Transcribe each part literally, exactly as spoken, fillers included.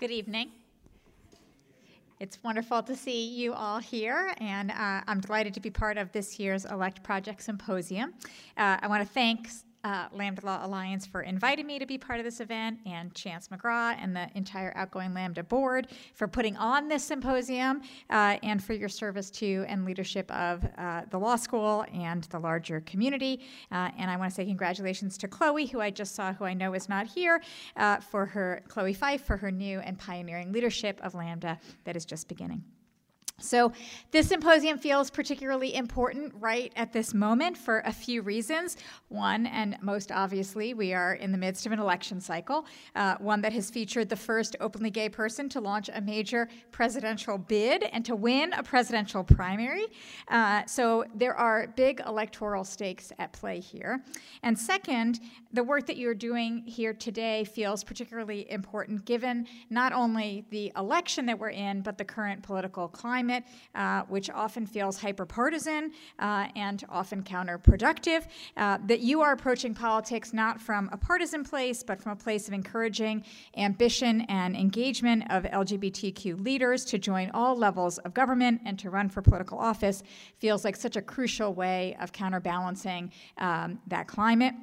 Good evening. It's wonderful to see you all here, and uh, I'm delighted to be part of this year's Elect Project Symposium. Uh, I want to thank uh, Lambda Law Alliance for inviting me to be part of this event, and Chance McGraw and the entire outgoing Lambda board for putting on this symposium, uh, and for your service to and leadership of uh, the law school and the larger community. Uh, and I want to say congratulations to Chloe, who I just saw, who I know is not here, uh, for her, Chloe Fife, for her new and pioneering leadership of Lambda that is just beginning. So this symposium feels particularly important right at this moment for a few reasons. One, and most obviously, we are in the midst of an election cycle, uh, one that has featured the first openly gay person to launch a major presidential bid and to win a presidential primary. Uh, so there are big electoral stakes at play here. And second, the work that you're doing here today feels particularly important given not only the election that we're in, but the current political climate. Uh, which often feels hyper-partisan uh, and often counterproductive, uh, that you are approaching politics not from a partisan place, but from a place of encouraging ambition and engagement of L G B T Q leaders to join all levels of government and to run for political office feels like such a crucial way of counterbalancing um, that climate.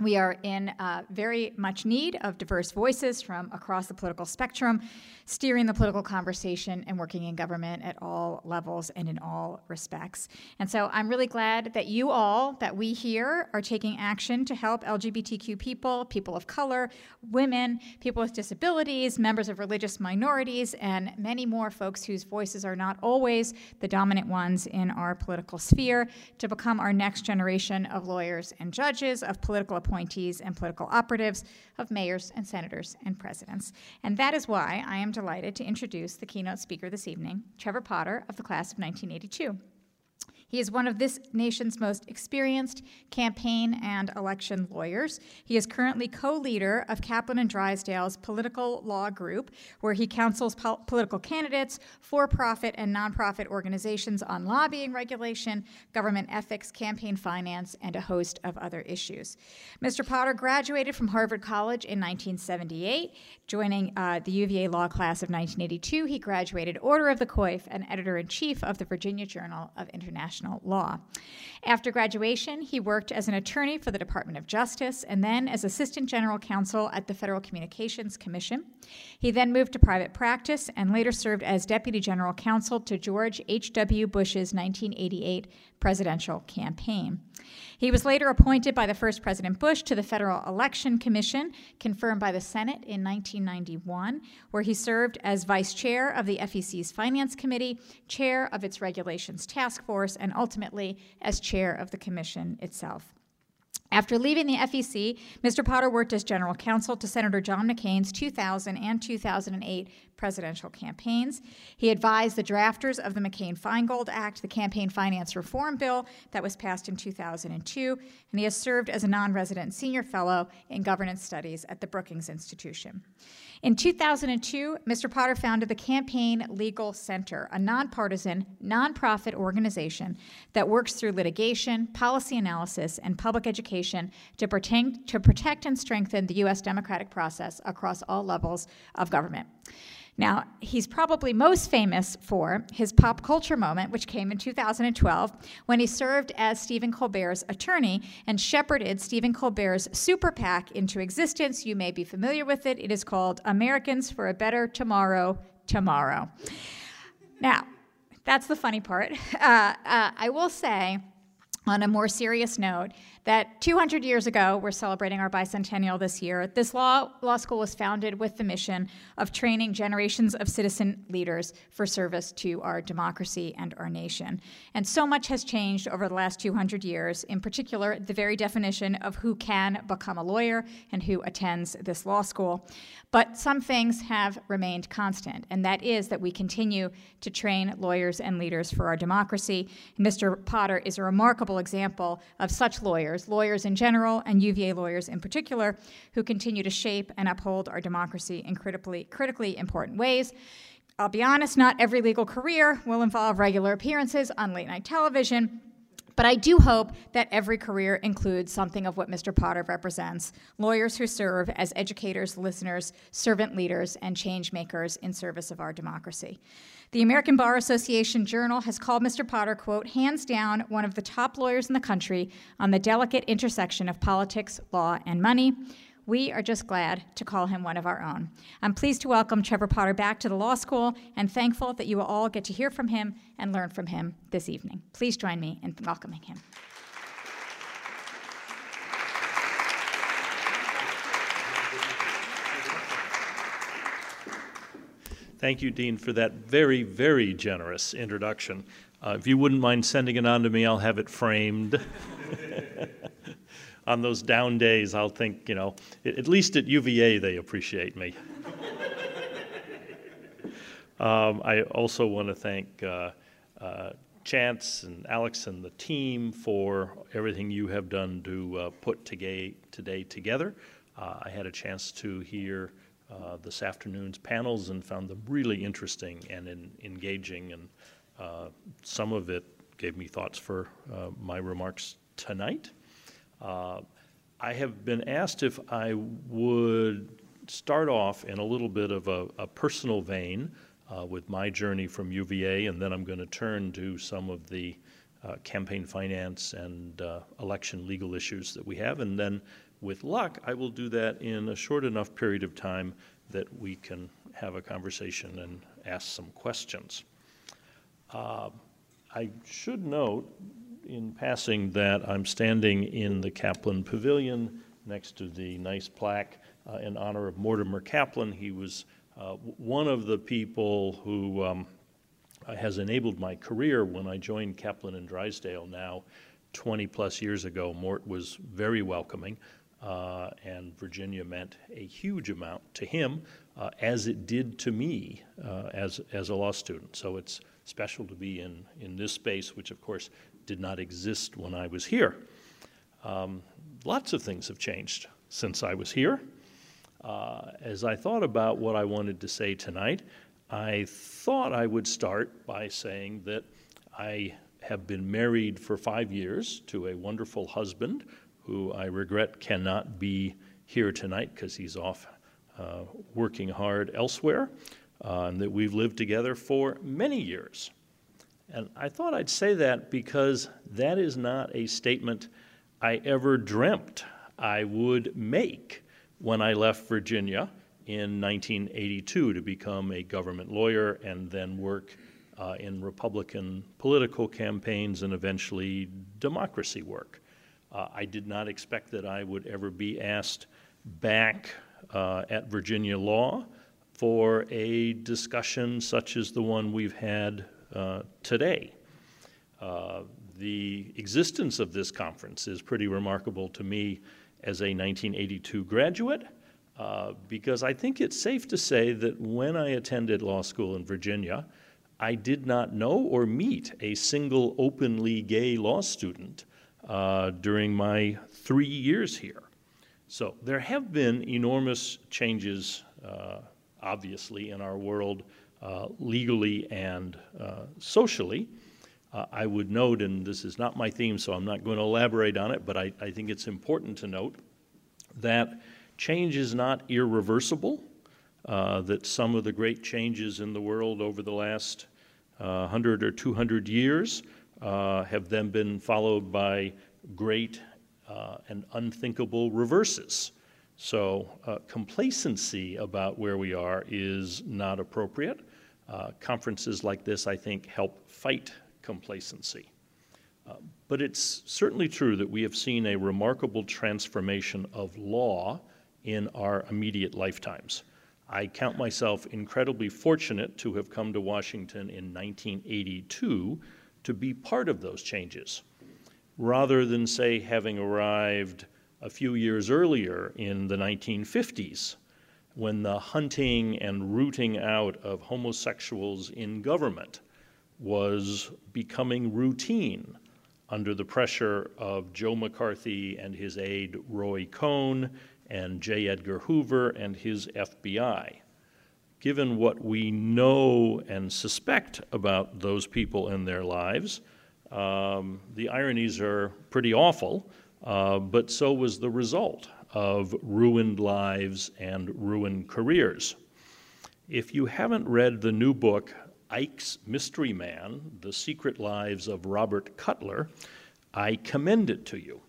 We are in uh, very much need of diverse voices from across the political spectrum, steering the political conversation and working in government at all levels and in all respects. And so I'm really glad that you all, that we here, are taking action to help L G B T Q people, people of color, women, people with disabilities, members of religious minorities, and many more folks whose voices are not always the dominant ones in our political sphere to become our next generation of lawyers and judges, of political appointees. appointees and political operatives, of mayors and senators and presidents. And that is why I am delighted to introduce the keynote speaker this evening, Trevor Potter of the class of nineteen eighty-two. He is one of this nation's most experienced campaign and election lawyers. He is currently co-leader of Kaplan and Drysdale's political law group, where he counsels pol political candidates, for-profit and nonprofit organizations on lobbying regulation, government ethics, campaign finance, and a host of other issues. Mister Potter graduated from Harvard College in nineteen seventy-eight. Joining uh, the U V A Law class of nineteen eighty-two, he graduated Order of the Coif and Editor-in-Chief of the Virginia Journal of International Law. After graduation, he worked as an attorney for the Department of Justice and then as Assistant General Counsel at the Federal Communications Commission. He then moved to private practice and later served as Deputy General Counsel to George H W Bush's nineteen eighty-eight presidential campaign. He was later appointed by the first President Bush to the Federal Election Commission, confirmed by the Senate in nineteen ninety-one, where he served as Vice Chair of the F E C's Finance Committee, Chair of its Regulations Task Force, and ultimately as Chair of the Commission itself. After leaving the F E C, Mister Potter worked as general counsel to Senator John McCain's two thousand and two thousand eight presidential campaigns. He advised the drafters of the McCain-Feingold Act, the campaign finance reform bill that was passed in two thousand two, and he has served as a non-resident senior fellow in governance studies at the Brookings Institution. In two thousand two, Mister Potter founded the Campaign Legal Center, a nonpartisan, nonprofit organization that works through litigation, policy analysis, and public education to protect, to protect and strengthen the U S democratic process across all levels of government. Now, he's probably most famous for his pop culture moment, which came in two thousand twelve, when he served as Stephen Colbert's attorney and shepherded Stephen Colbert's super PAC into existence. You may be familiar with it. It is called Americans for a Better Tomorrow Tomorrow. Now, that's the funny part. Uh, uh, I will say, on a more serious note, that two hundred years ago, we're celebrating our bicentennial this year, this law, law school was founded with the mission of training generations of citizen leaders for service to our democracy and our nation. And so much has changed over the last two hundred years, in particular, the very definition of who can become a lawyer and who attends this law school. But some things have remained constant, and that is that we continue to train lawyers and leaders for our democracy. And Mister Potter is a remarkable example of such lawyers, lawyers in general and U V A lawyers in particular, who continue to shape and uphold our democracy in critically, critically important ways. I'll be honest, not every legal career will involve regular appearances on late night television, But I do hope that every career includes something of what Mister Potter represents, lawyers who serve as educators, listeners, servant leaders, and change makers in service of our democracy. The American Bar Association Journal has called Mister Potter, quote, hands down one of the top lawyers in the country on the delicate intersection of politics, law, and money. We are just glad to call him one of our own. I'm pleased to welcome Trevor Potter back to the law school and thankful that you will all get to hear from him and learn from him this evening. Please join me in welcoming him. Thank you, Dean, for that very, very generous introduction. Uh, if you wouldn't mind sending it on to me, I'll have it framed. On those down days, I'll think, you know, at least at U V A they appreciate me. um, I also want to thank uh, uh, Chance and Alex and the team for everything you have done to uh, put today, today together. Uh, I had a chance to hear uh, this afternoon's panels and found them really interesting and in, engaging, and uh, some of it gave me thoughts for uh, my remarks tonight. Uh, I have been asked if I would start off in a little bit of a, a personal vein uh, with my journey from U V A, and then I'm going to turn to some of the uh, campaign finance and uh, election legal issues that we have, and then with luck I will do that in a short enough period of time that we can have a conversation and ask some questions. Uh, I should note in passing that I'm standing in the Kaplan Pavilion next to the nice plaque uh, in honor of Mortimer Kaplan. He was uh, one of the people who um, has enabled my career. When I joined Kaplan and Drysdale now twenty plus years ago, Mort was very welcoming, uh, and Virginia meant a huge amount to him, uh, as it did to me uh, as, as a law student. So it's special to be in, in this space, which of course did not exist when I was here. Um, lots of things have changed since I was here. Uh, as I thought about what I wanted to say tonight, I thought I would start by saying that I have been married for five years to a wonderful husband who I regret cannot be here tonight because he's off uh, working hard elsewhere, uh, and that we've lived together for many years. And I thought I'd say that because that is not a statement I ever dreamt I would make when I left Virginia in nineteen eighty-two to become a government lawyer and then work uh, in Republican political campaigns and eventually democracy work. Uh, I did not expect that I would ever be asked back uh, at Virginia Law for a discussion such as the one we've had Uh, today. Uh, the existence of this conference is pretty remarkable to me as a nineteen eighty-two graduate, uh, because I think it's safe to say that when I attended law school in Virginia, I did not know or meet a single openly gay law student uh, during my three years here. So there have been enormous changes, uh, obviously, in our world, Uh, legally and uh, socially. Uh, I would note, and this is not my theme, so I'm not going to elaborate on it, but I, I think it's important to note that change is not irreversible, uh, that some of the great changes in the world over the last uh, one hundred or two hundred years uh, have then been followed by great uh, and unthinkable reverses. So uh, complacency about where we are is not appropriate. Uh, conferences like this, I think, help fight complacency. Uh, but it's certainly true that we have seen a remarkable transformation of law in our immediate lifetimes. I count myself incredibly fortunate to have come to Washington in nineteen eighty-two to be part of those changes, rather than, say, having arrived a few years earlier in the nineteen fifties, when the hunting and rooting out of homosexuals in government was becoming routine under the pressure of Joe McCarthy and his aide Roy Cohn and J. Edgar Hoover and his F B I. Given what we know and suspect about those people and their lives, Um, the ironies are pretty awful, uh, but so was the result of ruined lives and ruined careers. If you haven't read the new book, Ike's Mystery Man, The Secret Lives of Robert Cutler, I commend it to you.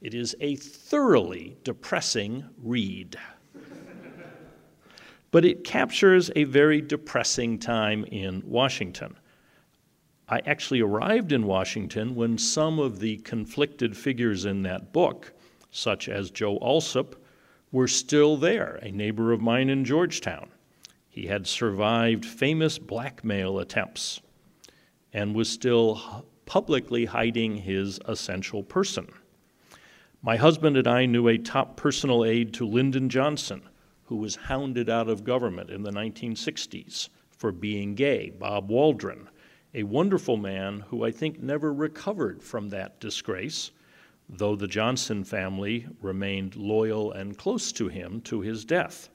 It is a thoroughly depressing read. But it captures a very depressing time in Washington. I actually arrived in Washington when some of the conflicted figures in that book, such as Joe Alsop, were still there, a neighbor of mine in Georgetown. He had survived famous blackmail attempts and was still publicly hiding his essential person. My husband and I knew a top personal aide to Lyndon Johnson, who was hounded out of government in the nineteen sixties for being gay, Bob Waldron, a wonderful man who I think never recovered from that disgrace, though the Johnson family remained loyal and close to him to his death.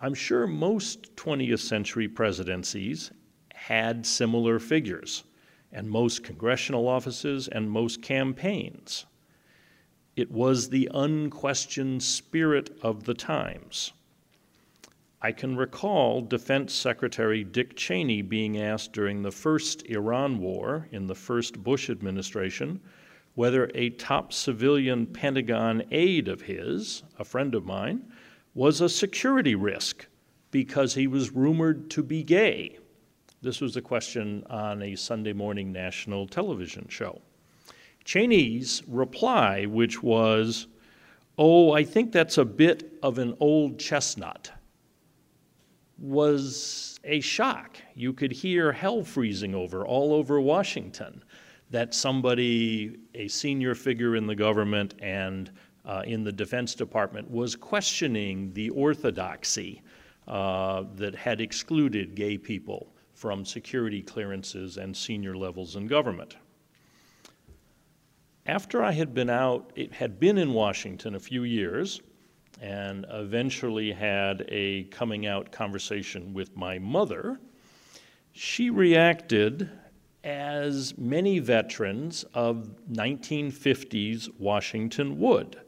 I'm sure most twentieth century presidencies had similar figures, and most congressional offices and most campaigns. It was the unquestioned spirit of the times. I can recall Defense Secretary Dick Cheney being asked during the first Iran war in the first Bush administration whether a top civilian Pentagon aide of his, a friend of mine, was a security risk because he was rumored to be gay. This was a question on a Sunday morning national television show. Cheney's reply, which was, "Oh, I think that's a bit of an old chestnut," was a shock. You could hear hell freezing over all over Washington that somebody, a senior figure in the government and uh, in the Defense Department, was questioning the orthodoxy uh, that had excluded gay people from security clearances and senior levels in government. After I had been out, it had been in Washington a few years, and eventually had a coming out conversation with my mother, she reacted as many veterans of nineteen fifties Washington would.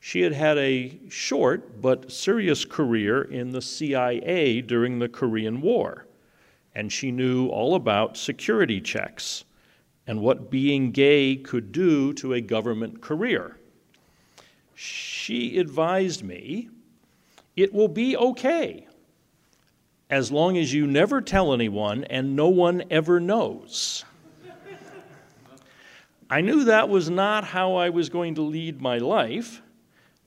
She had had a short but serious career in the C I A during the Korean War, and she knew all about security checks and what being gay could do to a government career. She advised me, it will be okay, as long as you never tell anyone and no one ever knows. I knew that was not how I was going to lead my life,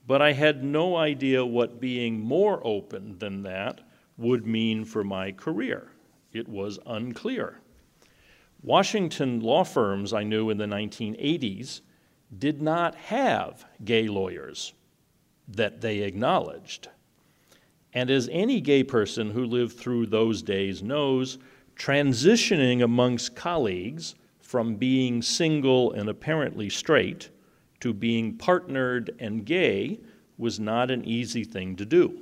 but I had no idea what being more open than that would mean for my career. It was unclear. Washington law firms, I knew in the nineteen eighties, did not have gay lawyers that they acknowledged. And as any gay person who lived through those days knows, transitioning amongst colleagues from being single and apparently straight to being partnered and gay was not an easy thing to do.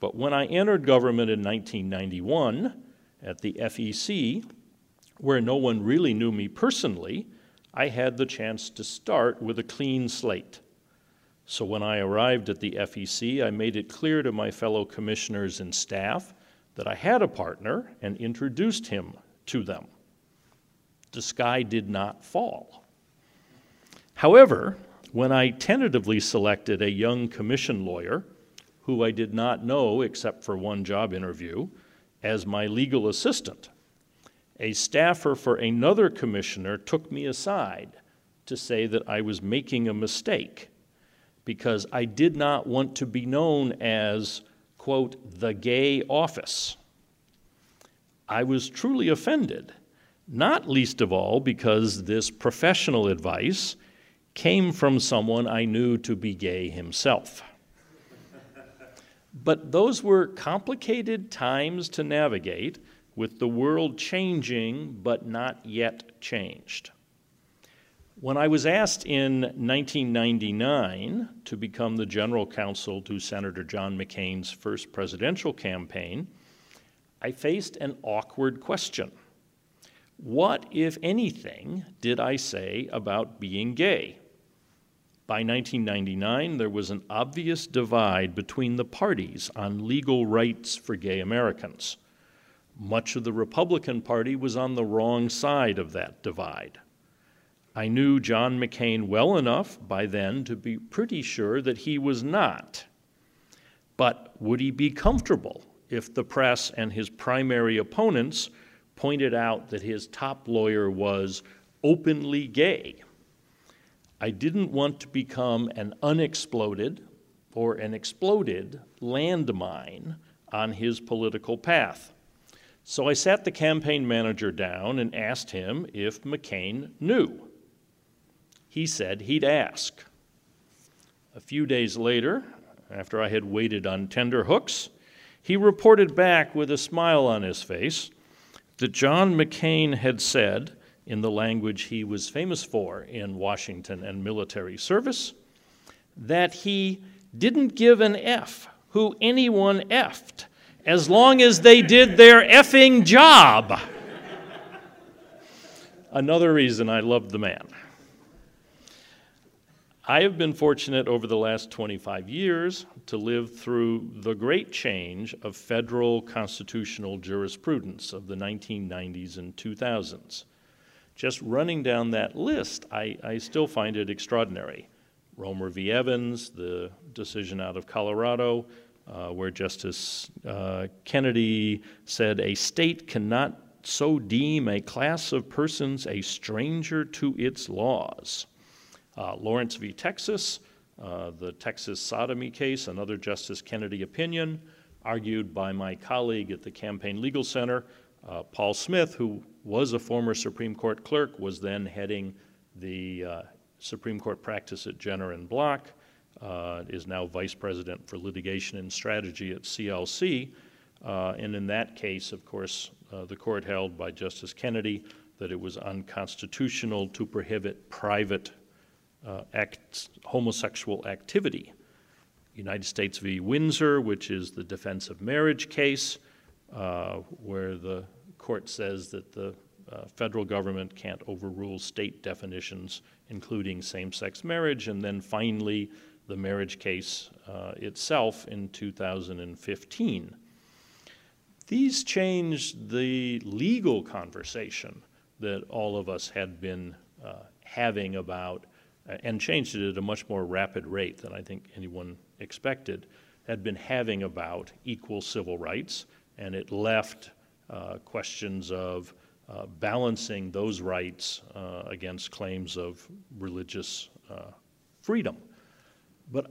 But when I entered government in nineteen ninety-one at the F E C, where no one really knew me personally, I had the chance to start with a clean slate. So when I arrived at the F E C, I made it clear to my fellow commissioners and staff that I had a partner and introduced him to them. The sky did not fall. However, when I tentatively selected a young commission lawyer, who I did not know except for one job interview, as my legal assistant, a staffer for another commissioner took me aside to say that I was making a mistake because I did not want to be known as, quote, the gay office. I was truly offended, not least of all because this professional advice came from someone I knew to be gay himself. But those were complicated times to navigate, with the world changing but not yet changed. When I was asked in nineteen ninety-nine to become the general counsel to Senator John McCain's first presidential campaign, I faced an awkward question. What, if anything, did I say about being gay? By nineteen ninety-nine, there was an obvious divide between the parties on legal rights for gay Americans. Much of the Republican Party was on the wrong side of that divide. I knew John McCain well enough by then to be pretty sure that he was not. But would he be comfortable if the press and his primary opponents pointed out that his top lawyer was openly gay? I didn't want to become an unexploded or an exploded landmine on his political path. So I sat the campaign manager down and asked him if McCain knew. He said he'd ask. A few days later, after I had waited on tender hooks, he reported back with a smile on his face that John McCain had said, in the language he was famous for in Washington and military service, that he didn't give an F who anyone effed as long as they did their effing job. Another reason I loved the man. I have been fortunate over the last twenty-five years to live through the great change of federal constitutional jurisprudence of the nineteen nineties and two thousands. Just running down that list, I, I still find it extraordinary. Romer v. Evans, the decision out of Colorado, uh, where Justice uh, Kennedy said, "A state cannot so deem a class of persons a stranger to its laws." Uh, Lawrence v. Texas, uh, the Texas sodomy case, another Justice Kennedy opinion, argued by my colleague at the Campaign Legal Center, uh, Paul Smith, who was a former Supreme Court clerk, was then heading the uh, Supreme Court practice at Jenner and Block, uh, is now Vice President for Litigation and Strategy at C L C, uh, and in that case, of course, uh, the court held by Justice Kennedy that it was unconstitutional to prohibit private Uh, act, homosexual activity. United States v. Windsor, which is the defense of marriage case, uh, where the court says that the uh, federal government can't overrule state definitions, including same-sex marriage, and then finally the marriage case uh, itself in two thousand fifteen. These changed the legal conversation that all of us had been uh, having about, and changed it at a much more rapid rate than I think anyone expected, had been having about equal civil rights, and it left uh, questions of uh, balancing those rights uh, against claims of religious uh, freedom. But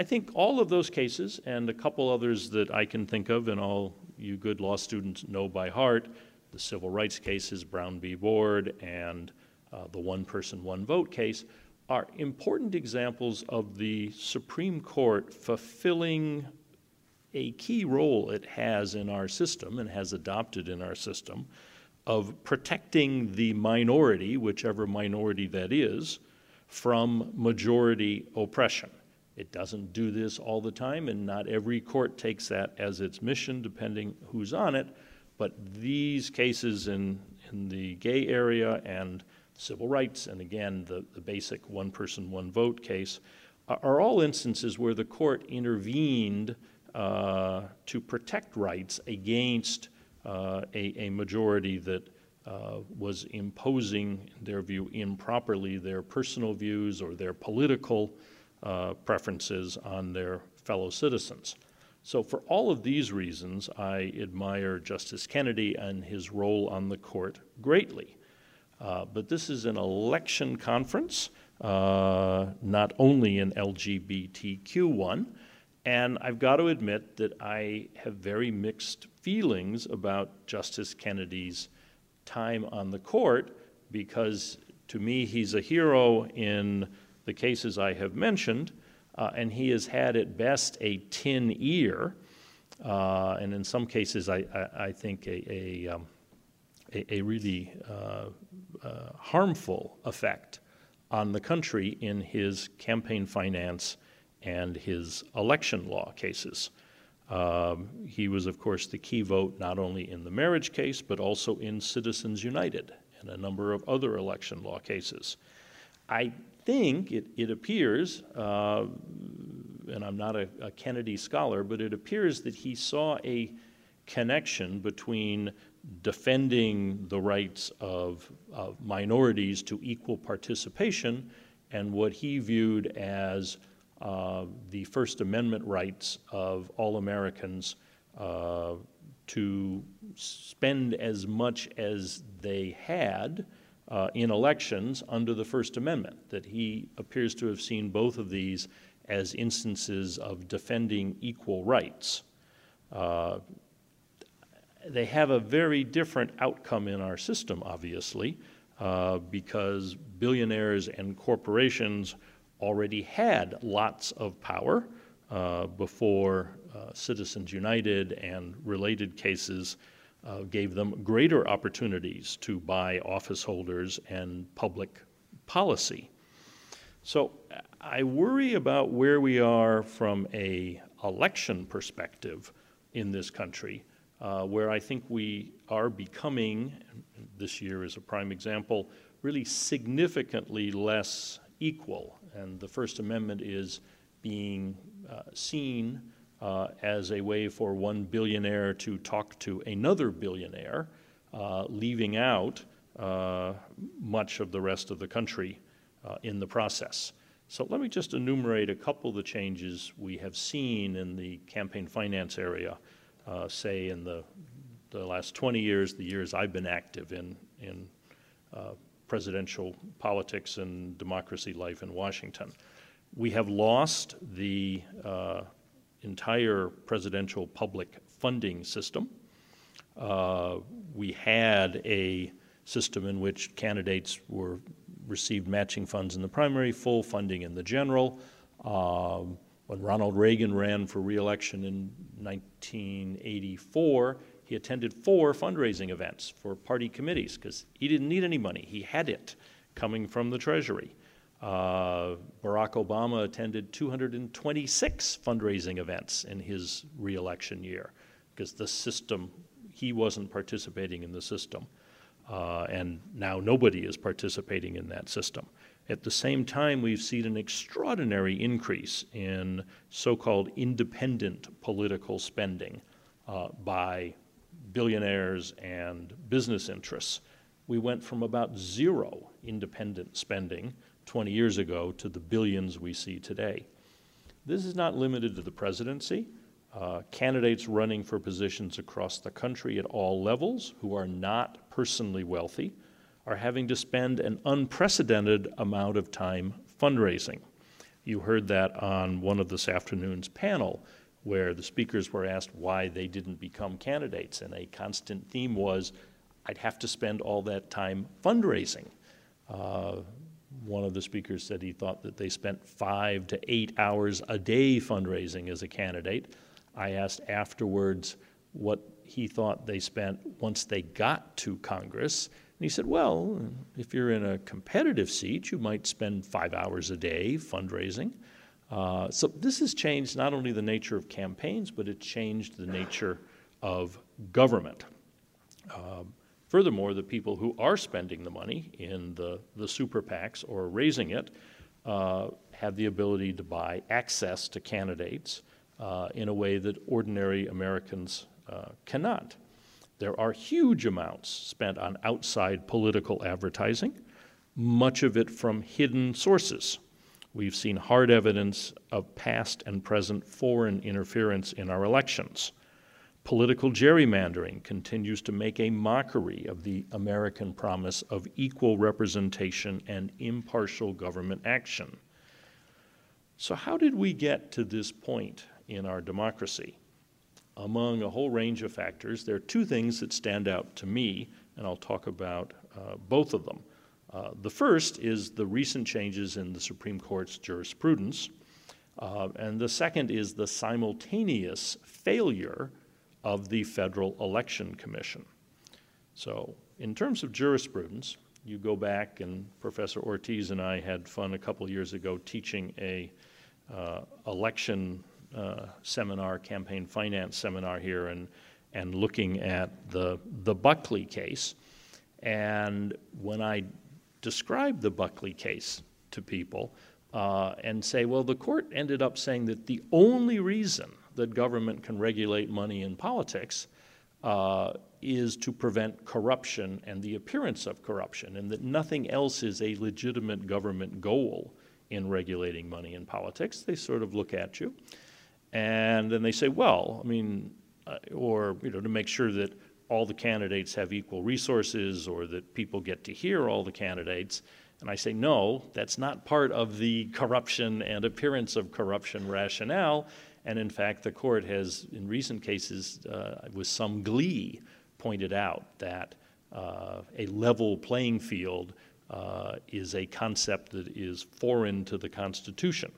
I think all of those cases, and a couple others that I can think of, and all you good law students know by heart, the civil rights cases, Brown v. Board, and uh, the one person, one vote case, are important examples of the Supreme Court fulfilling a key role it has in our system and has adopted in our system of protecting the minority, whichever minority that is, from majority oppression. It doesn't do this all the time, and not every court takes that as its mission, depending who's on it, but these cases in, in the gay area and civil rights, and again, the, the basic one person, one vote case, are, are all instances where the court intervened uh, to protect rights against uh, a, a majority that uh, was imposing, in their view, improperly their personal views or their political uh, preferences on their fellow citizens. So for all of these reasons, I admire Justice Kennedy and his role on the court greatly. Uh, but this is an election conference, uh, not only an L G B T Q one, and I've got to admit that I have very mixed feelings about Justice Kennedy's time on the court, because to me he's a hero in the cases I have mentioned, uh, and he has had at best a tin ear, uh, and in some cases I, I, I think a, a um, a really uh, uh, harmful effect on the country in his campaign finance and his election law cases. Um, he was, of course, the key vote not only in the marriage case, but also in Citizens United and a number of other election law cases. I think it, it appears, uh, and I'm not a, a Kennedy scholar, but it appears that he saw a connection between defending the rights of, of minorities to equal participation and what he viewed as uh, the First Amendment rights of all Americans uh, to spend as much as they had uh, in elections under the First Amendment, that he appears to have seen both of these as instances of defending equal rights. Uh, They have a very different outcome in our system, obviously, uh, because billionaires and corporations already had lots of power uh, before uh, Citizens United and related cases uh, gave them greater opportunities to buy office holders and public policy. So I worry about where we are from an election perspective in this country. Uh, where I think we are becoming, and this year is a prime example, really significantly less equal. And the First Amendment is being uh, seen uh, as a way for one billionaire to talk to another billionaire, uh, leaving out uh, much of the rest of the country uh, in the process. So let me just enumerate a couple of the changes we have seen in the campaign finance area. Uh, say in the, the last twenty years, the years I've been active in, in uh, presidential politics and democracy life in Washington. We have lost the uh, entire presidential public funding system. Uh, we had a system in which candidates were received matching funds in the primary, full funding in the general. Uh, When Ronald Reagan ran for re-election in nineteen eighty-four, he attended four fundraising events for party committees because he didn't need any money. He had it coming from the Treasury. Uh, Barack Obama attended two hundred twenty-six fundraising events in his re-election year because the system, he wasn't participating in the system. Uh, and now nobody is participating in that system. At the same time, we've seen an extraordinary increase in so-called independent political spending uh, by billionaires and business interests. We went from about zero independent spending twenty years ago to the billions we see today. This is not limited to the presidency. Uh, candidates running for positions across the country at all levels who are not personally wealthy are having to spend an unprecedented amount of time fundraising. You heard that on one of this afternoon's panel where the speakers were asked why they didn't become candidates, and a constant theme was, I'd have to spend all that time fundraising. Uh, one of the speakers said he thought that they spent five to eight hours a day fundraising as a candidate. I asked afterwards what he thought they spent once they got to Congress. And he said, well, if you're in a competitive seat, you might spend five hours a day fundraising. Uh, so this has changed not only the nature of campaigns, but it changed the nature of government. Uh, furthermore, the people who are spending the money in the, the super PACs or raising it uh, have the ability to buy access to candidates uh, in a way that ordinary Americans uh, cannot. There are huge amounts spent on outside political advertising, much of it from hidden sources. We've seen hard evidence of past and present foreign interference in our elections. Political gerrymandering continues to make a mockery of the American promise of equal representation and impartial government action. So how did we get to this point in our democracy? Among a whole range of factors, there are two things that stand out to me, and I'll talk about uh, both of them. Uh, the first is the recent changes in the Supreme Court's jurisprudence, uh, and the second is the simultaneous failure of the Federal Election Commission. So in terms of jurisprudence, you go back, and Professor Ortiz and I had fun a couple years ago teaching a uh, election uh, seminar, campaign finance seminar here, and and looking at the the Buckley case. And when I describe the Buckley case to people uh, and say, well, the court ended up saying that the only reason that government can regulate money in politics uh, is to prevent corruption and the appearance of corruption, and that nothing else is a legitimate government goal in regulating money in politics. They sort of look at you, and then they say, well, I mean, uh, or, you know, to make sure that all the candidates have equal resources, or that people get to hear all the candidates. And I say, no, that's not part of the corruption and appearance of corruption rationale. And in fact, the court has, in recent cases, uh, with some glee, pointed out that uh, a level playing field uh, is a concept that is foreign to the Constitution.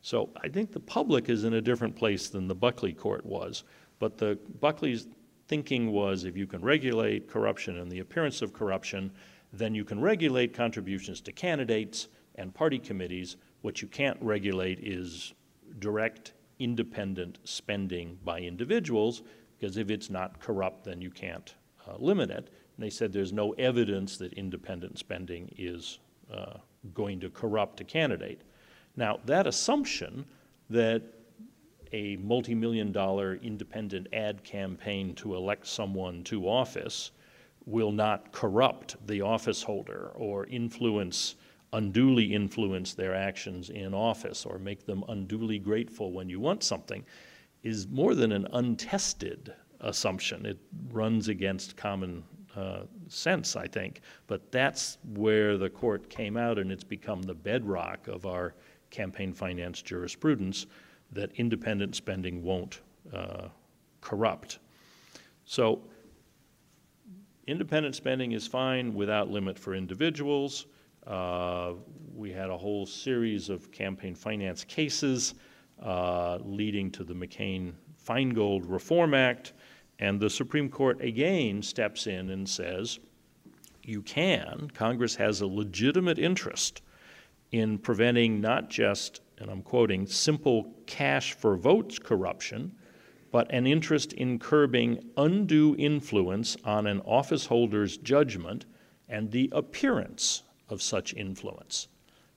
So I think the public is in a different place than the Buckley court was, but the Buckley's thinking was, if you can regulate corruption and the appearance of corruption, then you can regulate contributions to candidates and party committees. What you can't regulate is direct, independent spending by individuals, because if it's not corrupt, then you can't uh, limit it. And they said there's no evidence that independent spending is uh, going to corrupt a candidate. Now, that assumption that a multi-million dollar independent ad campaign to elect someone to office will not corrupt the office holder or influence, unduly influence their actions in office, or make them unduly grateful when you want something, is more than an untested assumption. It runs against common uh, sense, I think. But that's where the court came out, and it's become the bedrock of our campaign finance jurisprudence, that independent spending won't uh, corrupt. So independent spending is fine without limit for individuals. Uh, we had a whole series of campaign finance cases uh, leading to the McCain-Feingold Reform Act, and the Supreme Court again steps in and says, you can, Congress has a legitimate interest in preventing not just, and I'm quoting, simple cash for votes corruption, but an interest in curbing undue influence on an office holder's judgment and the appearance of such influence.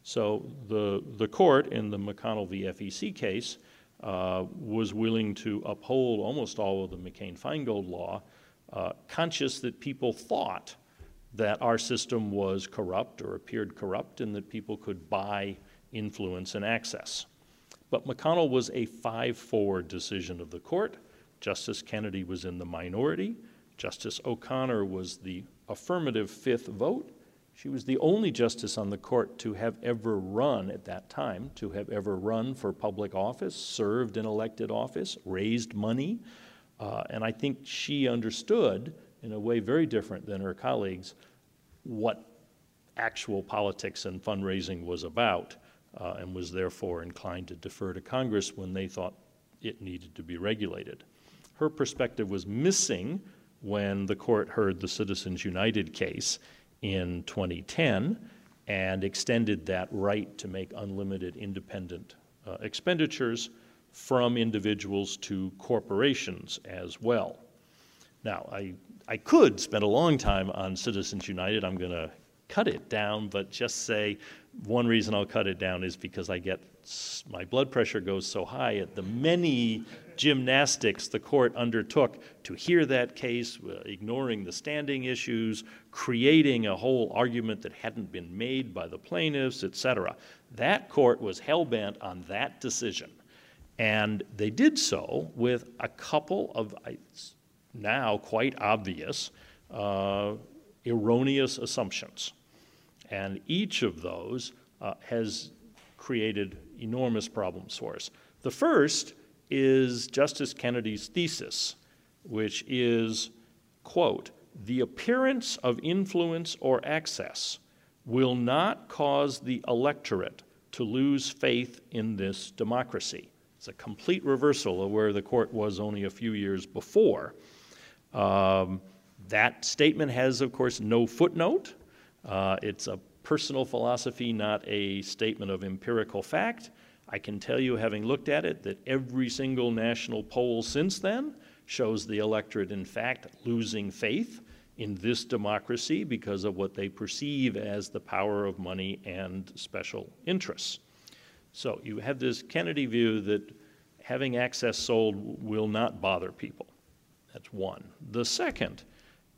So the, the court in the McConnell v. F E C case uh, was willing to uphold almost all of the McCain-Feingold law, uh, conscious that people thought that our system was corrupt or appeared corrupt, and that people could buy influence and access. But McConnell was a five four decision of the court. Justice Kennedy was in the minority. Justice O'Connor was the affirmative fifth vote. She was the only justice on the court to have ever run at that time, to have ever run for public office, served in elected office, raised money. Uh, and I think she understood, in a way very different than her colleagues, what actual politics and fundraising was about. Uh, and was therefore inclined to defer to Congress when they thought it needed to be regulated. Her perspective was missing when the court heard the Citizens United case in twenty ten and extended that right to make unlimited independent uh, expenditures from individuals to corporations as well. Now, I, I could spend a long time on Citizens United. I'm going to cut it down, but just say one reason I'll cut it down is because I get, my blood pressure goes so high at the many gymnastics the court undertook to hear that case, uh, ignoring the standing issues, creating a whole argument that hadn't been made by the plaintiffs, et cetera. That court was hell-bent on that decision, and they did so with a couple of now quite obvious uh, erroneous assumptions. And each of those uh, has created enormous problems for us. The first is Justice Kennedy's thesis, which is, quote, the appearance of influence or access will not cause the electorate to lose faith in this democracy. It's a complete reversal of where the court was only a few years before. Um, that statement has, of course, no footnote. Uh, it's a personal philosophy, not a statement of empirical fact. I can tell you, having looked at it, that every single national poll since then shows the electorate, in fact, losing faith in this democracy because of what they perceive as the power of money and special interests. So you have this Kennedy view that having access sold will not bother people. That's one. The second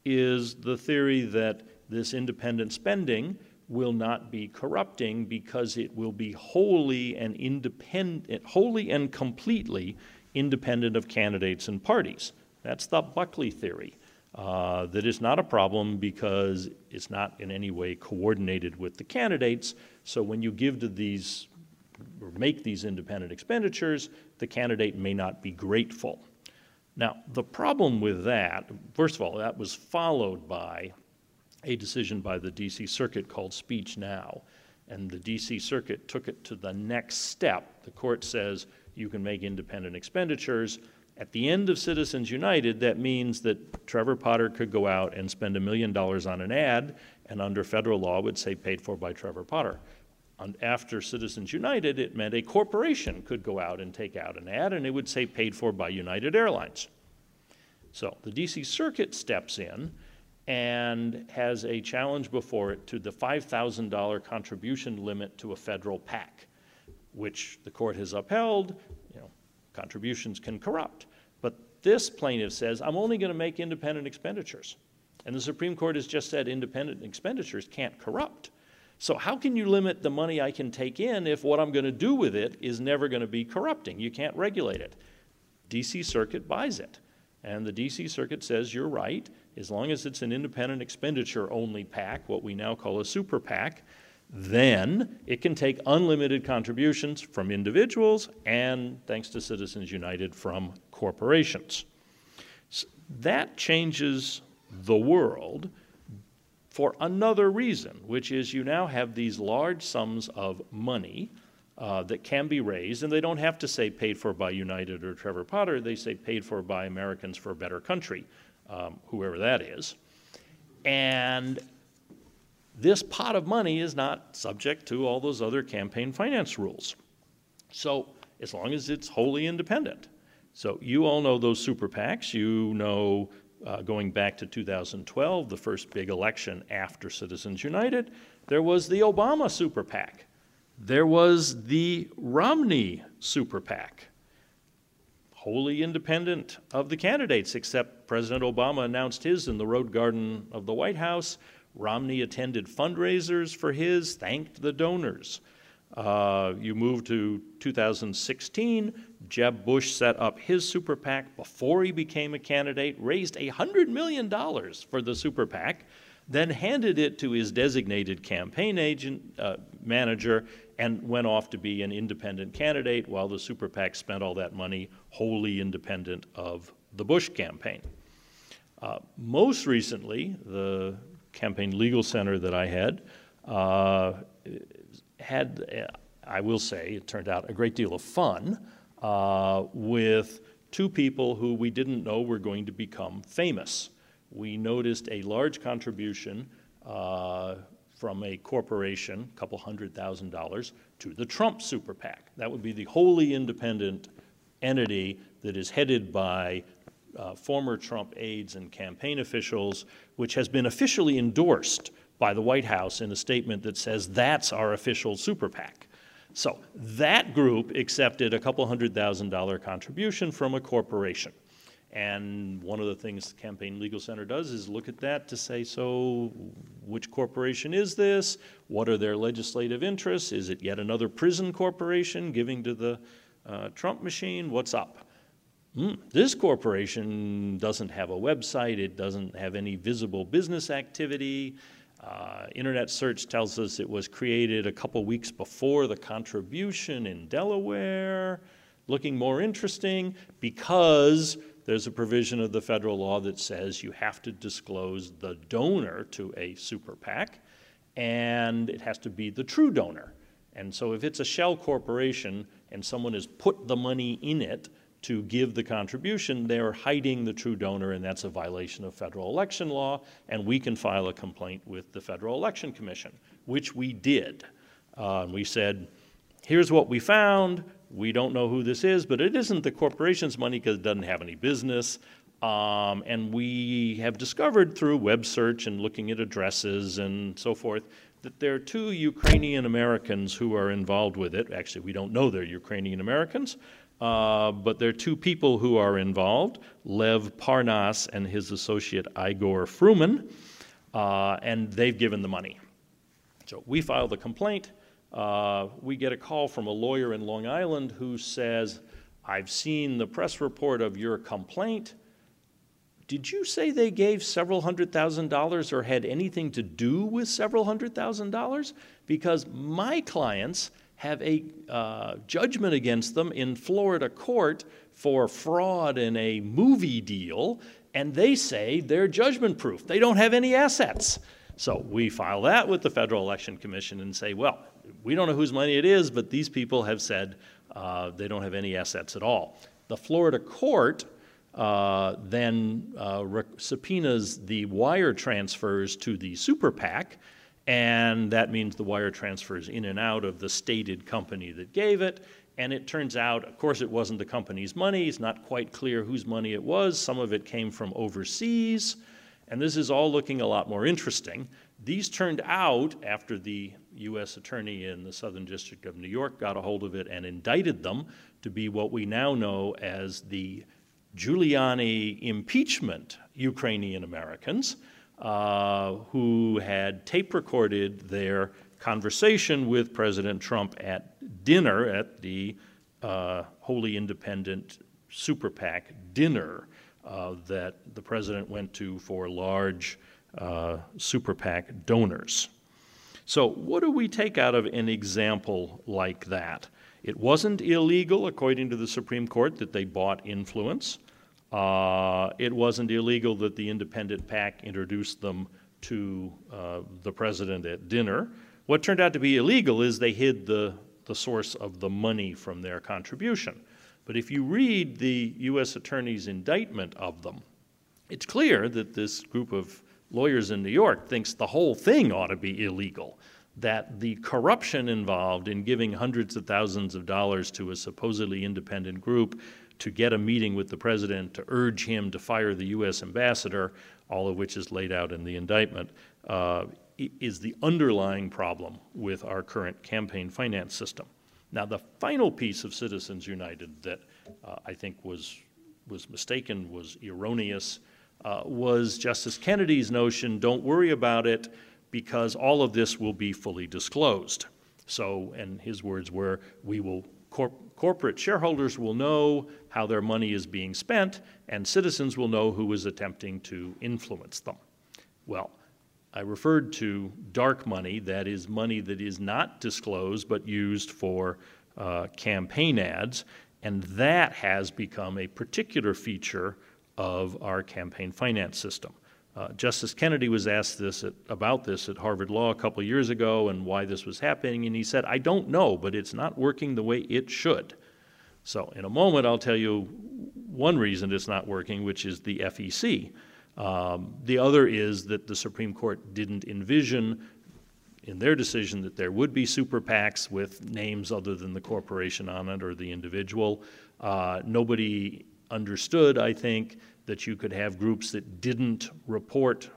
is the theory that this independent spending will not be corrupting because it will be wholly and independent, wholly and completely independent of candidates and parties. That's the Buckley theory, uh, that it's not a problem because it's not in any way coordinated with the candidates. So when you give to these, or make these independent expenditures, the candidate may not be grateful. Now, the problem with that, first of all, that was followed by a decision by the D C Circuit called Speech Now, and the D C Circuit took it to the next step. The court says you can make independent expenditures. At the end of Citizens United, that means that Trevor Potter could go out and spend a million dollars on an ad, and under federal law would say paid for by Trevor Potter. And after Citizens United, it meant a corporation could go out and take out an ad, and it would say paid for by United Airlines. So the D C Circuit steps in and has a challenge before it to the five thousand dollar contribution limit to a federal PAC, which the court has upheld. You know, contributions can corrupt. But this plaintiff says, I'm only going to make independent expenditures. And the Supreme Court has just said independent expenditures can't corrupt. So how can you limit the money I can take in if what I'm going to do with it is never going to be corrupting? You can't regulate it. D C Circuit buys it. And the D C Circuit says, you're right. As long as it's an independent expenditure only PAC, what we now call a super PAC, then it can take unlimited contributions from individuals and, thanks to Citizens United, from corporations. So that changes the world for another reason, which is you now have these large sums of money uh, that can be raised, and they don't have to say paid for by United or Trevor Potter, they say paid for by Americans for a Better Country, um, whoever that is. And this pot of money is not subject to all those other campaign finance rules. So as long as it's wholly independent. So you all know those super PACs, you know, Uh, going back to two thousand twelve, the first big election after Citizens United, there was the Obama super PAC. There was the Romney super PAC, wholly independent of the candidates, except President Obama announced his in the Rose Garden of the White House. Romney attended fundraisers for his, thanked the donors. Uh, you move to two thousand sixteen, Jeb Bush set up his super PAC before he became a candidate, raised one hundred million dollars for the super PAC, then handed it to his designated campaign agent, uh, manager, and went off to be an independent candidate while the super PAC spent all that money wholly independent of the Bush campaign. Uh, most recently, the Campaign Legal Center that I had uh, had, I will say, it turned out a great deal of fun uh, with two people who we didn't know were going to become famous. We noticed a large contribution uh, from a corporation, a couple hundred thousand dollars, to the Trump super PAC. That would be the wholly independent entity that is headed by uh, former Trump aides and campaign officials, which has been officially endorsed by the White House in a statement that says that's our official super PAC. So that group accepted a couple hundred thousand dollar contribution from a corporation. And one of the things the Campaign Legal Center does is look at that to say, so which corporation is this? What are their legislative interests? Is it yet another prison corporation giving to the uh, Trump machine? What's up? Mm, this corporation doesn't have a website. It doesn't have any visible business activity. Uh, internet search tells us it was created a couple weeks before the contribution in Delaware, looking more interesting because there's a provision of the federal law that says you have to disclose the donor to a super PAC, and it has to be the true donor. And so if it's a shell corporation and someone has put the money in it to give the contribution, they're hiding the true donor, and that's a violation of federal election law, and we can file a complaint with the Federal Election Commission, which we did. Uh, we said, here's what we found. We don't know who this is, but it isn't the corporation's money because it doesn't have any business. Um, and we have discovered through web search and looking at addresses and so forth that there are two Ukrainian Americans who are involved with it. Actually, we don't know they're Ukrainian Americans, uh, but there are two people who are involved, Lev Parnas and his associate Igor Fruman, uh, and they've given the money. So we filed a complaint. Uh, we get a call from a lawyer in Long Island who says, I've seen the press report of your complaint. Did you say they gave several hundred thousand dollars or had anything to do with several hundred thousand dollars? Because my clients have a uh, judgment against them in Florida court for fraud in a movie deal, and they say they're judgment proof. They don't have any assets. So we file that with the Federal Election Commission and say, well, we don't know whose money it is, but these people have said uh, they don't have any assets at all. The Florida court Uh, then uh, subpoenas the wire transfers to the super PAC, and that means the wire transfers in and out of the stated company that gave it, and it turns out, of course, it wasn't the company's money. It's not quite clear whose money it was. Some of it came from overseas, and this is all looking a lot more interesting. These turned out, after the U S attorney in the Southern District of New York got a hold of it and indicted them, to be what we now know as the Giuliani impeachment Ukrainian Americans uh, who had tape recorded their conversation with President Trump at dinner, at the uh, wholly independent super PAC dinner uh, that the president went to for large uh, super PAC donors. So what do we take out of an example like that? It wasn't illegal, according to the Supreme Court, that they bought influence. Uh, it wasn't illegal that the independent PAC introduced them to uh, the president at dinner. What turned out to be illegal is they hid the, the source of the money from their contribution. But if you read the U S attorney's indictment of them, it's clear that this group of lawyers in New York thinks the whole thing ought to be illegal, that the corruption involved in giving hundreds of thousands of dollars to a supposedly independent group to get a meeting with the president to urge him to fire the U S ambassador, all of which is laid out in the indictment, uh, is the underlying problem with our current campaign finance system. Now, the final piece of Citizens United that uh, I think was, was mistaken, was erroneous, uh, was Justice Kennedy's notion, don't worry about it, because all of this will be fully disclosed. So, and his words were, we will, corp corporate shareholders will know how their money is being spent, and citizens will know who is attempting to influence them. Well, I referred to dark money, that is money that is not disclosed but used for uh, campaign ads, and that has become a particular feature of our campaign finance system. Uh, Justice Kennedy was asked this at, about this at Harvard Law a couple years ago and why this was happening, and he said, I don't know, but it's not working the way it should. So in a moment, I'll tell you one reason it's not working, which is the F E C. Um, the other is that the Supreme Court didn't envision in their decision that there would be super PACs with names other than the corporation on it or the individual. Uh, nobody understood, I think, that you could have groups that didn't report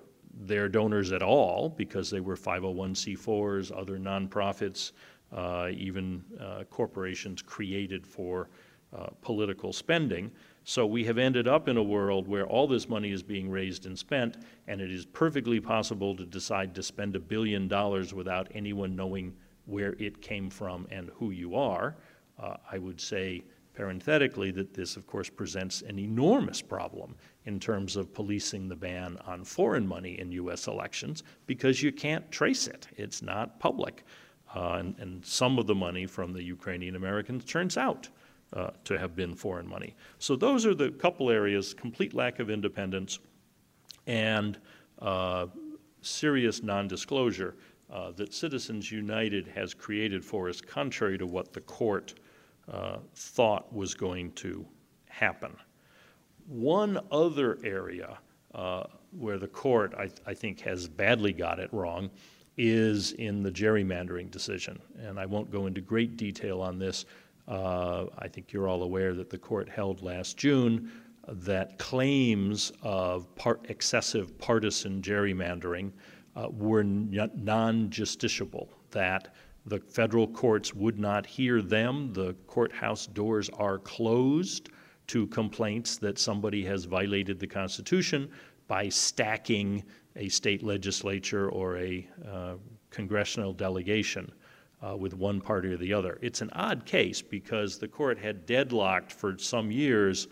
their donors at all because they were five oh one c fours, other nonprofits, uh, even uh, corporations created for uh, political spending. So we have ended up in a world where all this money is being raised and spent, and it is perfectly possible to decide to spend a billion dollars without anyone knowing where it came from and who you are. Uh, I would say parenthetically, that this, of course, presents an enormous problem in terms of policing the ban on foreign money in U S elections because you can't trace it. It's not public. Uh, and, and some of the money from the Ukrainian Americans turns out uh, to have been foreign money. So those are the couple areas, complete lack of independence and uh, serious non-disclosure uh, that Citizens United has created for us contrary to what the court Uh, thought was going to happen. One other area uh, where the court, I, th I think, has badly got it wrong is in the gerrymandering decision. And I won't go into great detail on this. Uh, I think you're all aware that the court held last June that claims of par- excessive partisan gerrymandering uh, were n- non-justiciable, that the federal courts would not hear them. The courthouse doors are closed to complaints that somebody has violated the Constitution by stacking a state legislature or a uh, congressional delegation uh, with one party or the other. It's an odd case because the court had deadlocked for some years.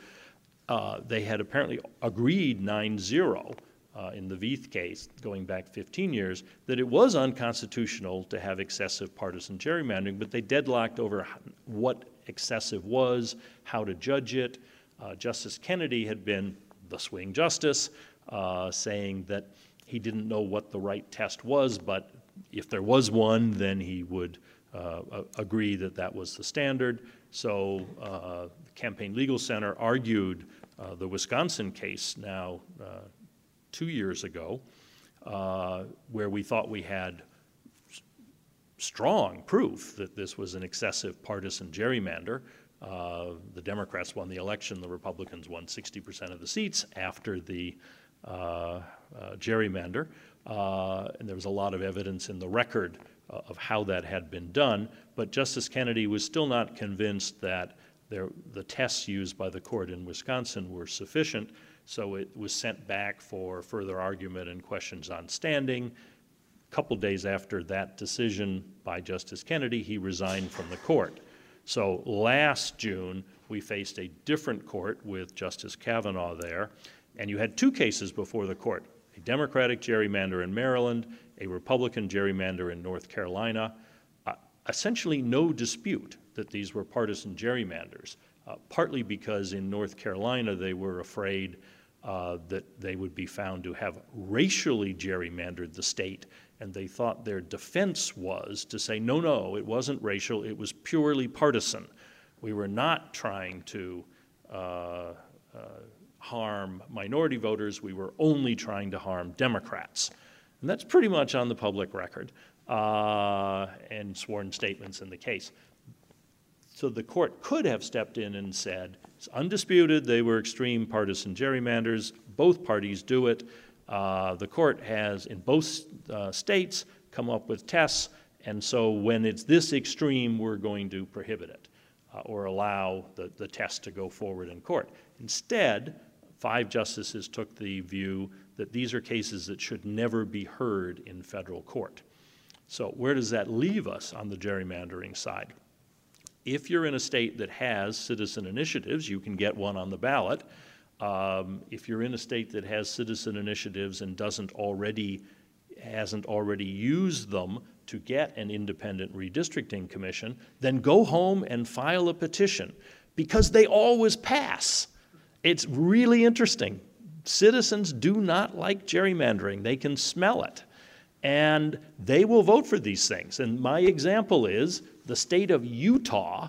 Uh, they had apparently agreed nine zero uh, in the Vieth case, going back fifteen years, that it was unconstitutional to have excessive partisan gerrymandering, but they deadlocked over what excessive was, how to judge it. Uh, Justice Kennedy had been the swing justice, uh, saying that he didn't know what the right test was, but if there was one, then he would uh, agree that that was the standard. So uh, the Campaign Legal Center argued uh, the Wisconsin case now uh, two years ago, uh, where we thought we had s- strong proof that this was an excessive partisan gerrymander. Uh, the Democrats won the election, the Republicans won sixty percent of the seats after the uh, uh, gerrymander, uh, and there was a lot of evidence in the record uh, of how that had been done, but Justice Kennedy was still not convinced that there, the tests used by the court in Wisconsin were sufficient, so it was sent back for further argument and questions on standing. A couple days after that decision by Justice Kennedy, he resigned from the court. So last June, we faced a different court with Justice Kavanaugh there, and you had two cases before the court, a Democratic gerrymander in Maryland, a Republican gerrymander in North Carolina. Uh, essentially no dispute that these were partisan gerrymanders, uh, partly because in North Carolina they were afraid uh, that they would be found to have racially gerrymandered the state, and they thought their defense was to say, no, no, it wasn't racial, it was purely partisan. We were not trying to uh, uh, harm minority voters, we were only trying to harm Democrats. And that's pretty much on the public record uh, and sworn statements in the case. So the court could have stepped in and said, it's undisputed, they were extreme partisan gerrymanders, both parties do it. Uh, the court has, in both uh, states, come up with tests, and so when it's this extreme, we're going to prohibit it uh, or allow the, the test to go forward in court. Instead, five justices took the view that these are cases that should never be heard in federal court. So where does that leave us on the gerrymandering side? If you're in a state that has citizen initiatives, you can get one on the ballot. Um, if you're in a state that has citizen initiatives and doesn't already, hasn't already used them to get an independent redistricting commission, then go home and file a petition because they always pass. It's really interesting. Citizens do not like gerrymandering. They can smell it. And they will vote for these things. And my example is the state of Utah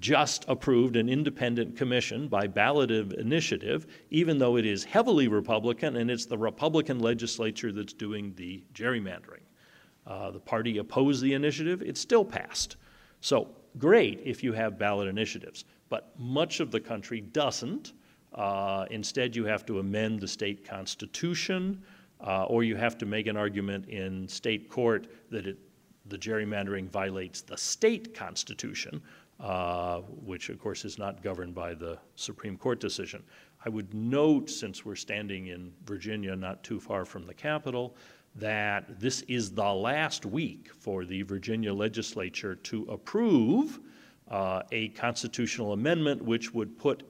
just approved an independent commission by ballot initiative, even though it is heavily Republican, and it's the Republican legislature that's doing the gerrymandering. Uh, the party opposed the initiative, it still passed. So great if you have ballot initiatives, but much of the country doesn't. Uh, instead, you have to amend the state constitution, uh, or you have to make an argument in state court that it, the gerrymandering violates the state constitution, Uh, which, of course, is not governed by the Supreme Court decision. I would note, since we're standing in Virginia, not too far from the Capitol, that this is the last week for the Virginia legislature to approve uh, a constitutional amendment which would put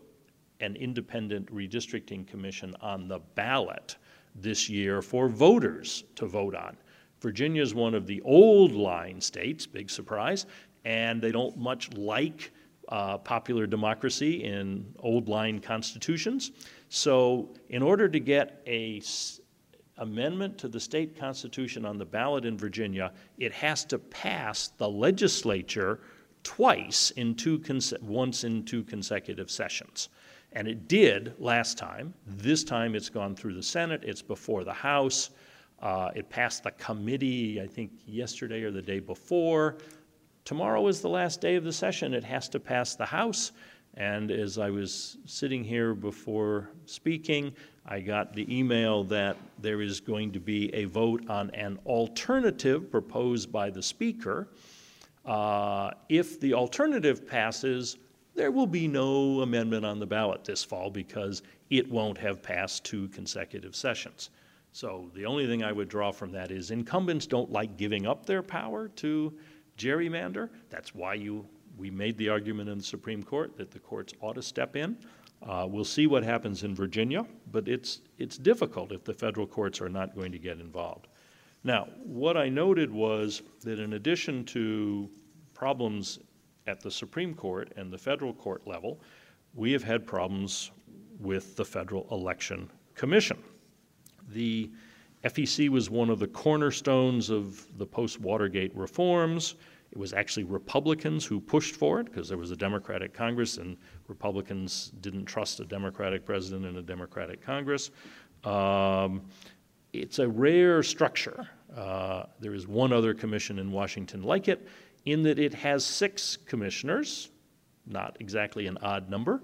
an independent redistricting commission on the ballot this year for voters to vote on. Virginia is one of the old line states, big surprise, and they don't much like uh, popular democracy in old-line constitutions. So in order to get an s- amendment to the state constitution on the ballot in Virginia, it has to pass the legislature twice, in two cons- once in two consecutive sessions. And it did last time. This time it's gone through the Senate, it's before the House. Uh, it passed the committee, I think, yesterday or the day before. Tomorrow is the last day of the session. It has to pass the House. And as I was sitting here before speaking, I got the email that there is going to be a vote on an alternative proposed by the Speaker. Uh, if the alternative passes, there will be no amendment on the ballot this fall because it won't have passed two consecutive sessions. So the only thing I would draw from that is incumbents don't like giving up their power to gerrymander. That's why you, we made the argument in the Supreme Court that the courts ought to step in. Uh, we'll see what happens in Virginia, but it's, it's difficult if the federal courts are not going to get involved. Now, what I noted was that in addition to problems at the Supreme Court and the federal court level, we have had problems with the Federal Election Commission. The F E C was one of the cornerstones of the post-Watergate reforms. It was actually Republicans who pushed for it because there was a Democratic Congress, and Republicans didn't trust a Democratic president and a Democratic Congress. Um, it's a rare structure. Uh, there is one other commission in Washington like it, in that it has six commissioners, not exactly an odd number,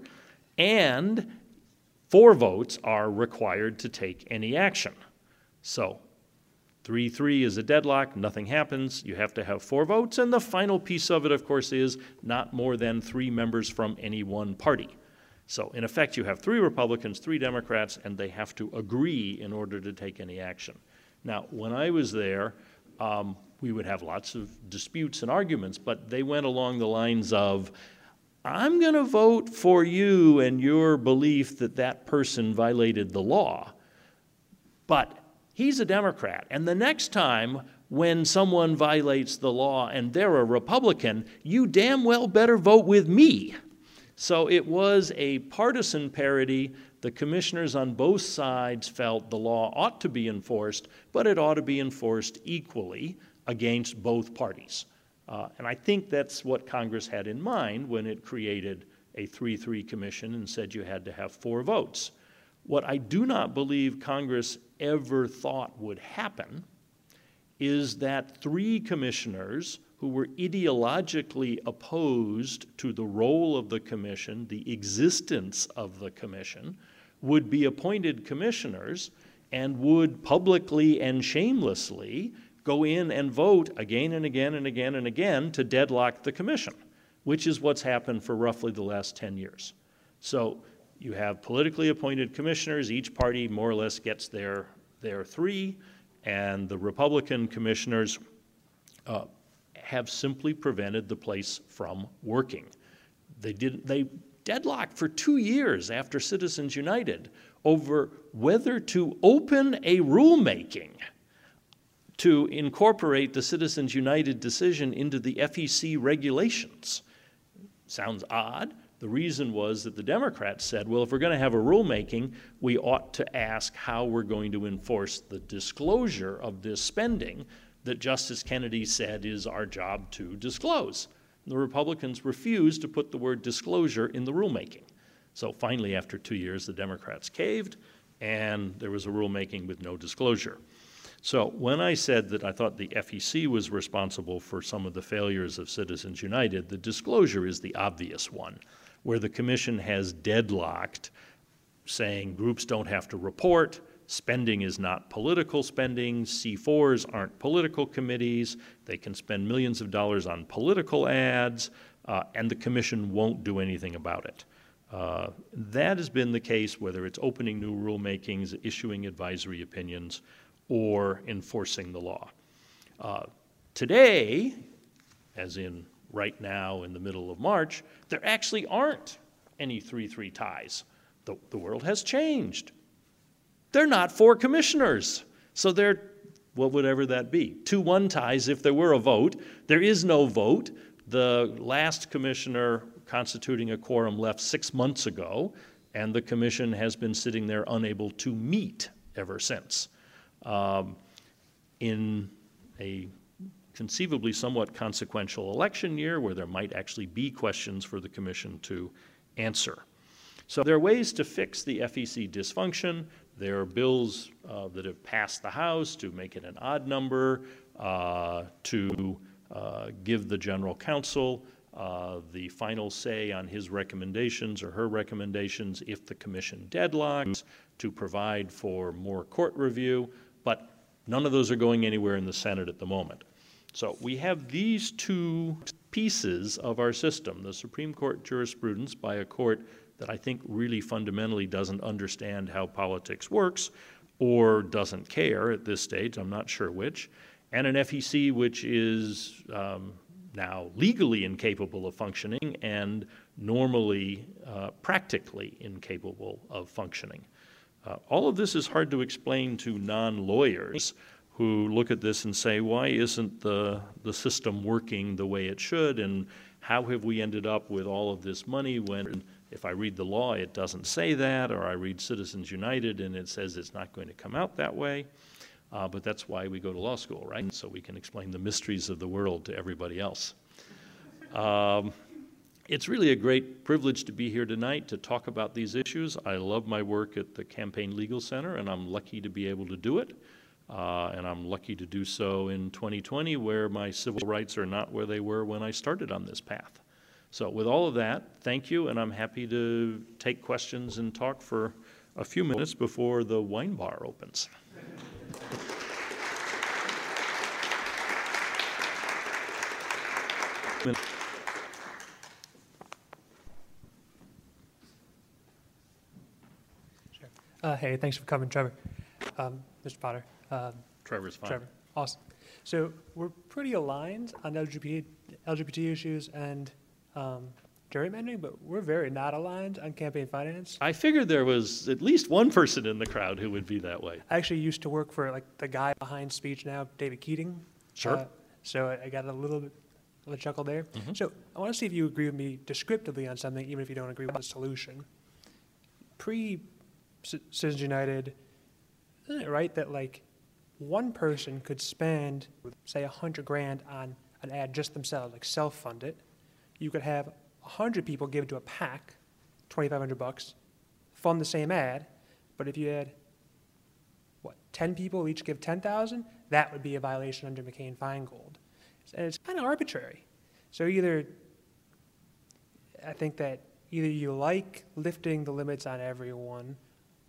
and four votes are required to take any action. So three three is a deadlock, nothing happens, you have to have four votes, and the final piece of it, of course, is not more than three members from any one party. So in effect, you have three Republicans, three Democrats, and they have to agree in order to take any action. Now, when I was there, um, we would have lots of disputes and arguments, but they went along the lines of, I'm going to vote for you and your belief that that person violated the law, but he's a Democrat, and the next time when someone violates the law and they're a Republican, you damn well better vote with me. So it was a partisan parody. The commissioners on both sides felt the law ought to be enforced, but it ought to be enforced equally against both parties. Uh, and I think that's what Congress had in mind when it created a three three commission and said you had to have four votes. What I do not believe Congress ever thought would happen is that three commissioners who were ideologically opposed to the role of the commission, the existence of the commission, would be appointed commissioners and would publicly and shamelessly go in and vote again and again and again and again to deadlock the commission, which is what's happened for roughly the last ten years. So you have politically appointed commissioners. Each party more or less gets their, their three, and the Republican commissioners uh, have simply prevented the place from working. They, didn't, they deadlocked for two years after Citizens United over whether to open a rulemaking to incorporate the Citizens United decision into the F E C regulations. Sounds odd. The reason was that the Democrats said, well, if we're going to have a rulemaking, we ought to ask how we're going to enforce the disclosure of this spending that Justice Kennedy said is our job to disclose. And the Republicans refused to put the word disclosure in the rulemaking. So finally, after two years, the Democrats caved, and there was a rulemaking with no disclosure. So when I said that I thought the F E C was responsible for some of the failures of Citizens United, the disclosure is the obvious one, where the commission has deadlocked, saying groups don't have to report, spending is not political spending, C fours aren't political committees, they can spend millions of dollars on political ads, uh, and the commission won't do anything about it. Uh, that has been the case, whether it's opening new rulemakings, issuing advisory opinions, or enforcing the law. Uh, today, as in right now in the middle of March, there actually aren't any three three ties. The, the world has changed. They're not four commissioners. So they're, well, whatever that be, two one ties if there were a vote. There is no vote. The last commissioner constituting a quorum left six months ago, and the commission has been sitting there unable to meet ever since. Um, in a conceivably somewhat consequential election year where there might actually be questions for the commission to answer. So there are ways to fix the F E C dysfunction. There are bills uh, that have passed the House to make it an odd number, uh, to uh, give the general counsel uh, the final say on his recommendations or her recommendations if the commission deadlocks, to provide for more court review, but none of those are going anywhere in the Senate at the moment. So we have these two pieces of our system, the Supreme Court jurisprudence by a court that I think really fundamentally doesn't understand how politics works or doesn't care at this stage, I'm not sure which, and an F E C which is um, now legally incapable of functioning and normally uh, practically incapable of functioning. Uh, all of this is hard to explain to non-lawyers who look at this and say, why isn't the, the system working the way it should, and how have we ended up with all of this money when, if I read the law, it doesn't say that, or I read Citizens United and it says it's not going to come out that way. Uh, but that's why we go to law school, right? So we can explain the mysteries of the world to everybody else. Um, it's really a great privilege to be here tonight to talk about these issues. I love my work at the Campaign Legal Center, and I'm lucky to be able to do it. Uh, and I'm lucky to do so in twenty twenty, where my civil rights are not where they were when I started on this path. So with all of that, thank you, and I'm happy to take questions and talk for a few minutes before the wine bar opens. Uh, hey, thanks for coming, Trevor. Um, Mister Potter. Um, Trevor's fine. Trevor, awesome. So we're pretty aligned on L G B T, L G B T issues and Um, gerrymandering, but we're very not aligned on campaign finance. I figured there was at least one person in the crowd who would be that way. I actually used to work for like the guy behind Speech Now, David Keating. Sure. Uh, so I, I got a little bit of a chuckle there. Mm-hmm. So I want to see if you agree with me descriptively on something, even if you don't agree with the solution. Pre-Citizens United, isn't it right that like one person could spend, say, a hundred grand on an ad just themselves, like self-fund it? You could have one hundred people give to a PAC, twenty-five hundred bucks, fund the same ad, but if you had, what, ten people each give ten thousand, that would be a violation under McCain-Feingold. And it's kind of arbitrary. So either, I think that either you like lifting the limits on everyone,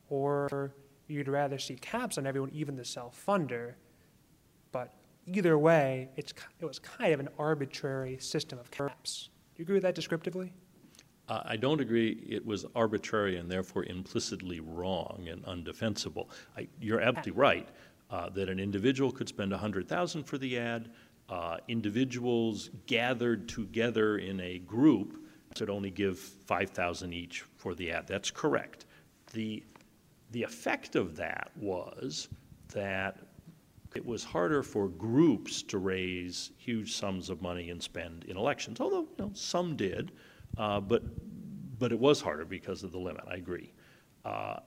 or you'd rather see caps on everyone, even the self-funder, but either way, it's, it was kind of an arbitrary system of caps. Do you agree with that descriptively? Uh, I don't agree it was arbitrary and therefore implicitly wrong and undefensible. I, you're absolutely right uh, that an individual could spend one hundred thousand dollars for the ad. Uh, individuals gathered together in a group should only give five thousand dollars each for the ad. That's correct. The, the effect of that was that it was harder for groups to raise huge sums of money and spend in elections, although you know, some did, uh, but, but it was harder because of the limit, I agree. Uh,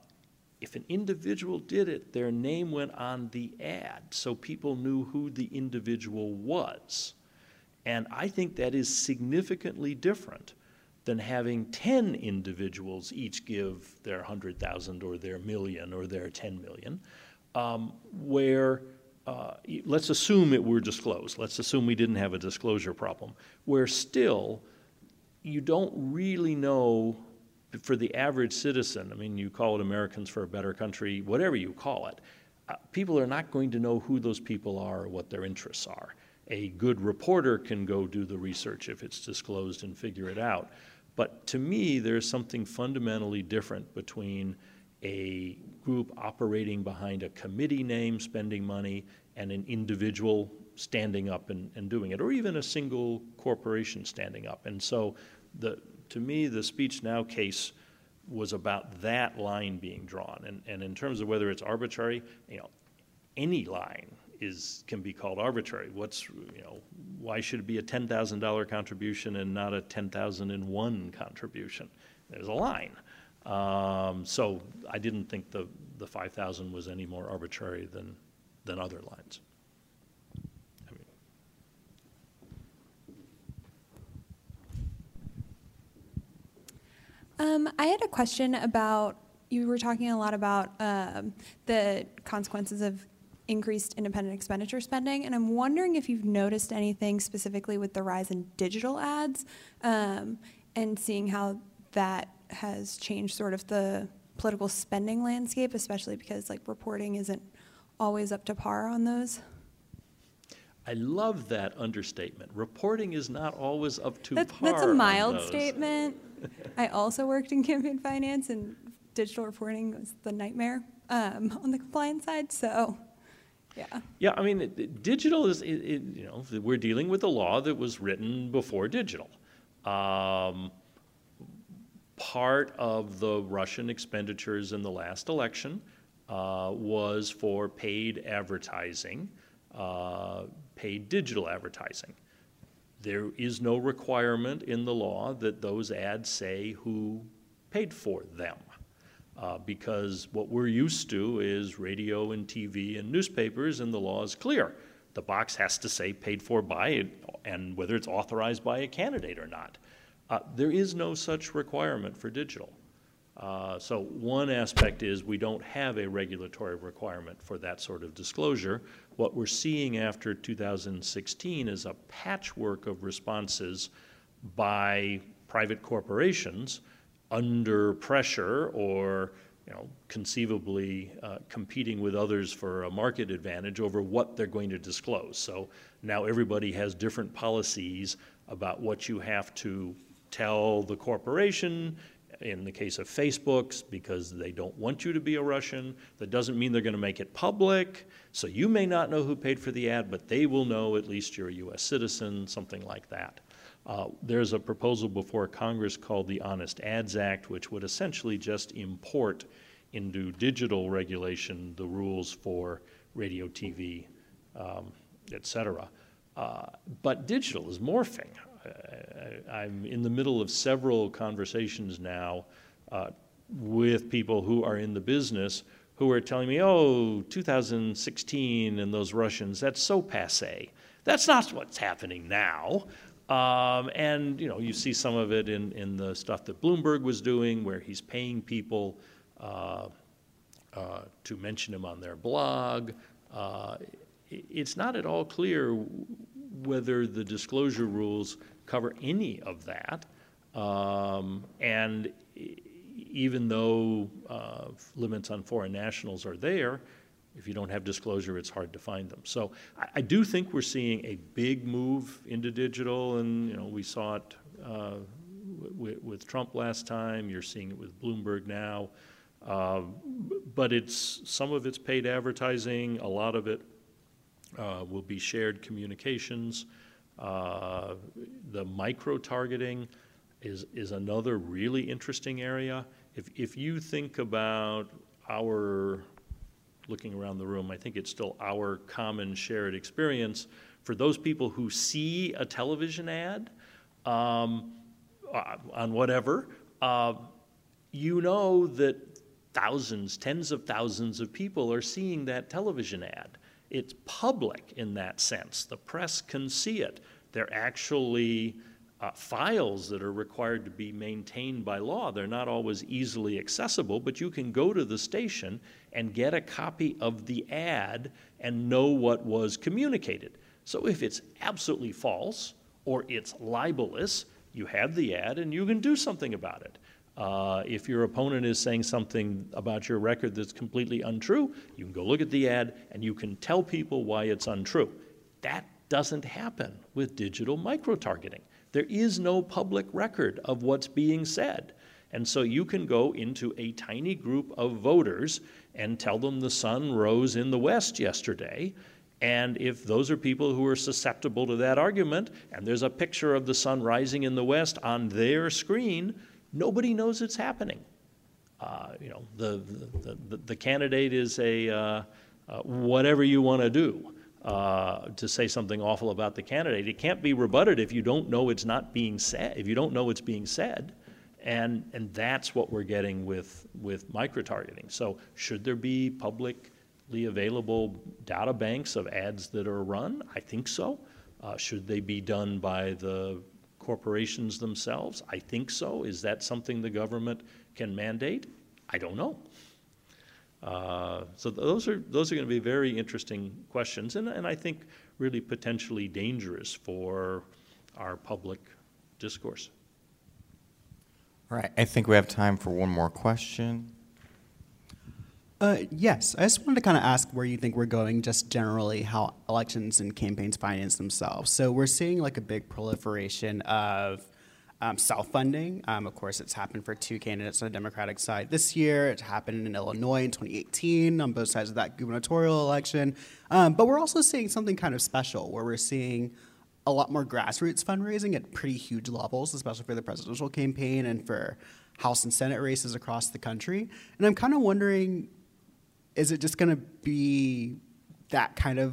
if an individual did it, their name went on the ad, so people knew who the individual was. And I think that is significantly different than having ten individuals each give their one hundred thousand or their million or their ten million, um, where Uh, let's assume it were disclosed. Let's assume we didn't have a disclosure problem, where still you don't really know for the average citizen. I mean, you call it Americans for a Better Country, whatever you call it. Uh, people are not going to know who those people are or what their interests are. A good reporter can go do the research if it's disclosed and figure it out. But to me, there's something fundamentally different between a group operating behind a committee name spending money and an individual standing up and, and doing it, or even a single corporation standing up. And so the, to me, the Speech Now case was about that line being drawn. And, and in terms of whether it's arbitrary, you know, any line is, can be called arbitrary. What's, you know, why should it be a ten thousand dollar contribution and not a ten thousand and one contribution? There's a line. Um, so I didn't think the, the five thousand was any more arbitrary than, than other lines. I mean. Um, I had a question about you were talking a lot about um, the consequences of increased independent expenditure spending, and I'm wondering if you've noticed anything specifically with the rise in digital ads um, and seeing how that has changed sort of the political spending landscape, especially because like reporting isn't always up to par on those. I love that understatement. Reporting is not always up to that's, par. That's a mild statement. I also worked in campaign finance, and digital reporting was the nightmare um, on the compliance side. So, yeah. Yeah, I mean, it, it, digital is, it, it, you know, we're dealing with a law that was written before digital. Um, part of the Russian expenditures in the last election uh, was for paid advertising. Uh, paid digital advertising. There is no requirement in the law that those ads say who paid for them, uh, because what we're used to is radio and T V and newspapers, and the law is clear. The box has to say paid for by it, and whether it's authorized by a candidate or not. Uh, there is no such requirement for digital. Uh, so one aspect is we don't have a regulatory requirement for that sort of disclosure. What we're seeing after two thousand sixteen is a patchwork of responses by private corporations under pressure or, you know, conceivably uh, competing with others for a market advantage over what they're going to disclose. So now everybody has different policies about what you have to tell the corporation. In the case of Facebook's, because they don't want you to be a Russian, that doesn't mean they're going to make it public. So you may not know who paid for the ad, but they will know at least you're a U S citizen, something like that. Uh, there's a proposal before Congress called the Honest Ads Act, which would essentially just import into digital regulation the rules for radio, T V, um, et cetera. Uh, but digital is morphing. I'm in the middle of several conversations now uh, with people who are in the business who are telling me, oh, two thousand sixteen and those Russians, that's so passé. That's not what's happening now. Um, and you know, you see some of it in, in the stuff that Bloomberg was doing, where he's paying people uh, uh, to mention him on their blog. Uh, it's not at all clear whether the disclosure rules cover any of that. Um, and even though uh, limits on foreign nationals are there, if you don't have disclosure, it's hard to find them. So I, I do think we're seeing a big move into digital, and you know, we saw it uh, w with Trump last time. You're seeing it with Bloomberg now. Uh, but it's, some of it's paid advertising, a lot of it Uh, will be shared communications. Uh, the micro-targeting is, is another really interesting area. If, if you think about our, looking around the room, I think it's still our common shared experience. For those people who see a television ad um, on whatever, uh, you know that thousands, tens of thousands of people are seeing that television ad. It's public in that sense. The press can see it. They're actually uh, files that are required to be maintained by law. They're not always easily accessible, but you can go to the station and get a copy of the ad and know what was communicated. So if it's absolutely false or it's libelous, you have the ad and you can do something about it. Uh, if your opponent is saying something about your record that's completely untrue, you can go look at the ad and you can tell people why it's untrue. That doesn't happen with digital micro-targeting. There is no public record of what's being said. And so you can go into a tiny group of voters and tell them the sun rose in the west yesterday. And if those are people who are susceptible to that argument, and there's a picture of the sun rising in the west on their screen, nobody knows it's happening. Uh, you know, the, the, the, the candidate is a uh, uh, whatever you want to do uh, to say something awful about the candidate. It can't be rebutted if you don't know it's not being said, if you don't know it's being said. And, and that's what we're getting with, with micro-targeting. So should there be publicly available data banks of ads that are run? I think so. Uh, should they be done by the corporations themselves? I think so. Is that something the government can mandate? I don't know. Uh, so those are those are going to be very interesting questions, and, and I think really potentially dangerous for our public discourse. All right, I think we have time for one more question. Uh, yes, I just wanted to kind of ask where you think we're going, just generally how elections and campaigns finance themselves. So we're seeing like a big proliferation of Um, self-funding. Um, of course, it's happened for two candidates on the Democratic side this year. It happened in Illinois in twenty eighteen on both sides of that gubernatorial election. Um, but we're also seeing something kind of special where we're seeing a lot more grassroots fundraising at pretty huge levels, especially for the presidential campaign and for House and Senate races across the country. And I'm kind of wondering, is it just going to be that kind of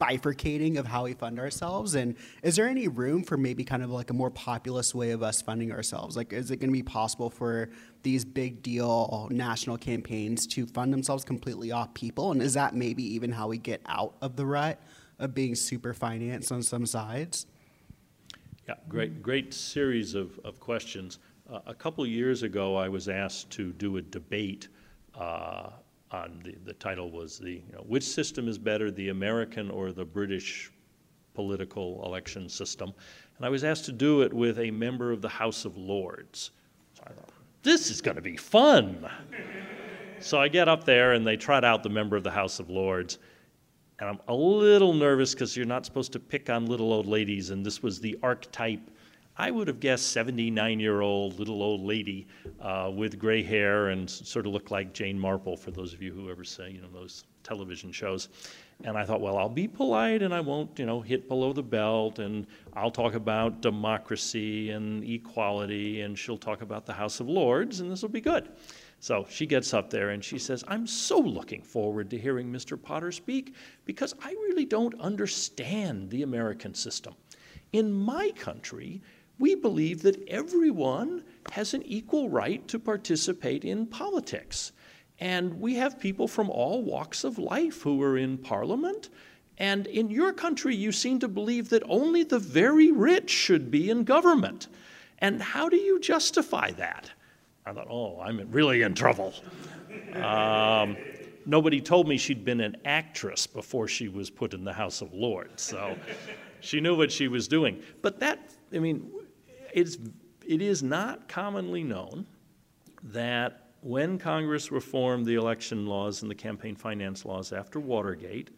bifurcating of how we fund ourselves, and is there any room for maybe kind of like a more populist way of us funding ourselves? Like, is it going to be possible for these big deal national campaigns to fund themselves completely off people, and is that maybe even how we get out of the rut of being super financed on some sides? Yeah, great, great series of, of questions. Uh, a couple years ago, I was asked to do a debate uh, on the, the title was the, you know, which system is better, the American or the British political election system? And I was asked to do it with a member of the House of Lords. So I thought, this is gonna be fun. So I get up there and they trot out the member of the House of Lords, and I'm a little nervous because you're not supposed to pick on little old ladies, and this was the archetype, I would have guessed, seventy-nine-year-old little old lady uh, with gray hair and sort of looked like Jane Marple, for those of you who ever say, you know, those television shows. And I thought, well, I'll be polite and I won't, you know, hit below the belt, and I'll talk about democracy and equality, and she'll talk about the House of Lords, and this will be good. So she gets up there and she says, I'm so looking forward to hearing Mister Potter speak because I really don't understand the American system. In my country, we believe that everyone has an equal right to participate in politics. And we have people from all walks of life who are in parliament. And in your country, you seem to believe that only the very rich should be in government. And how do you justify that? I thought, oh, I'm really in trouble. Um, nobody told me she'd been an actress before she was put in the House of Lords. So she knew what she was doing. But that, I mean, It's, it is not commonly known that when Congress reformed the election laws and the campaign finance laws after Watergate,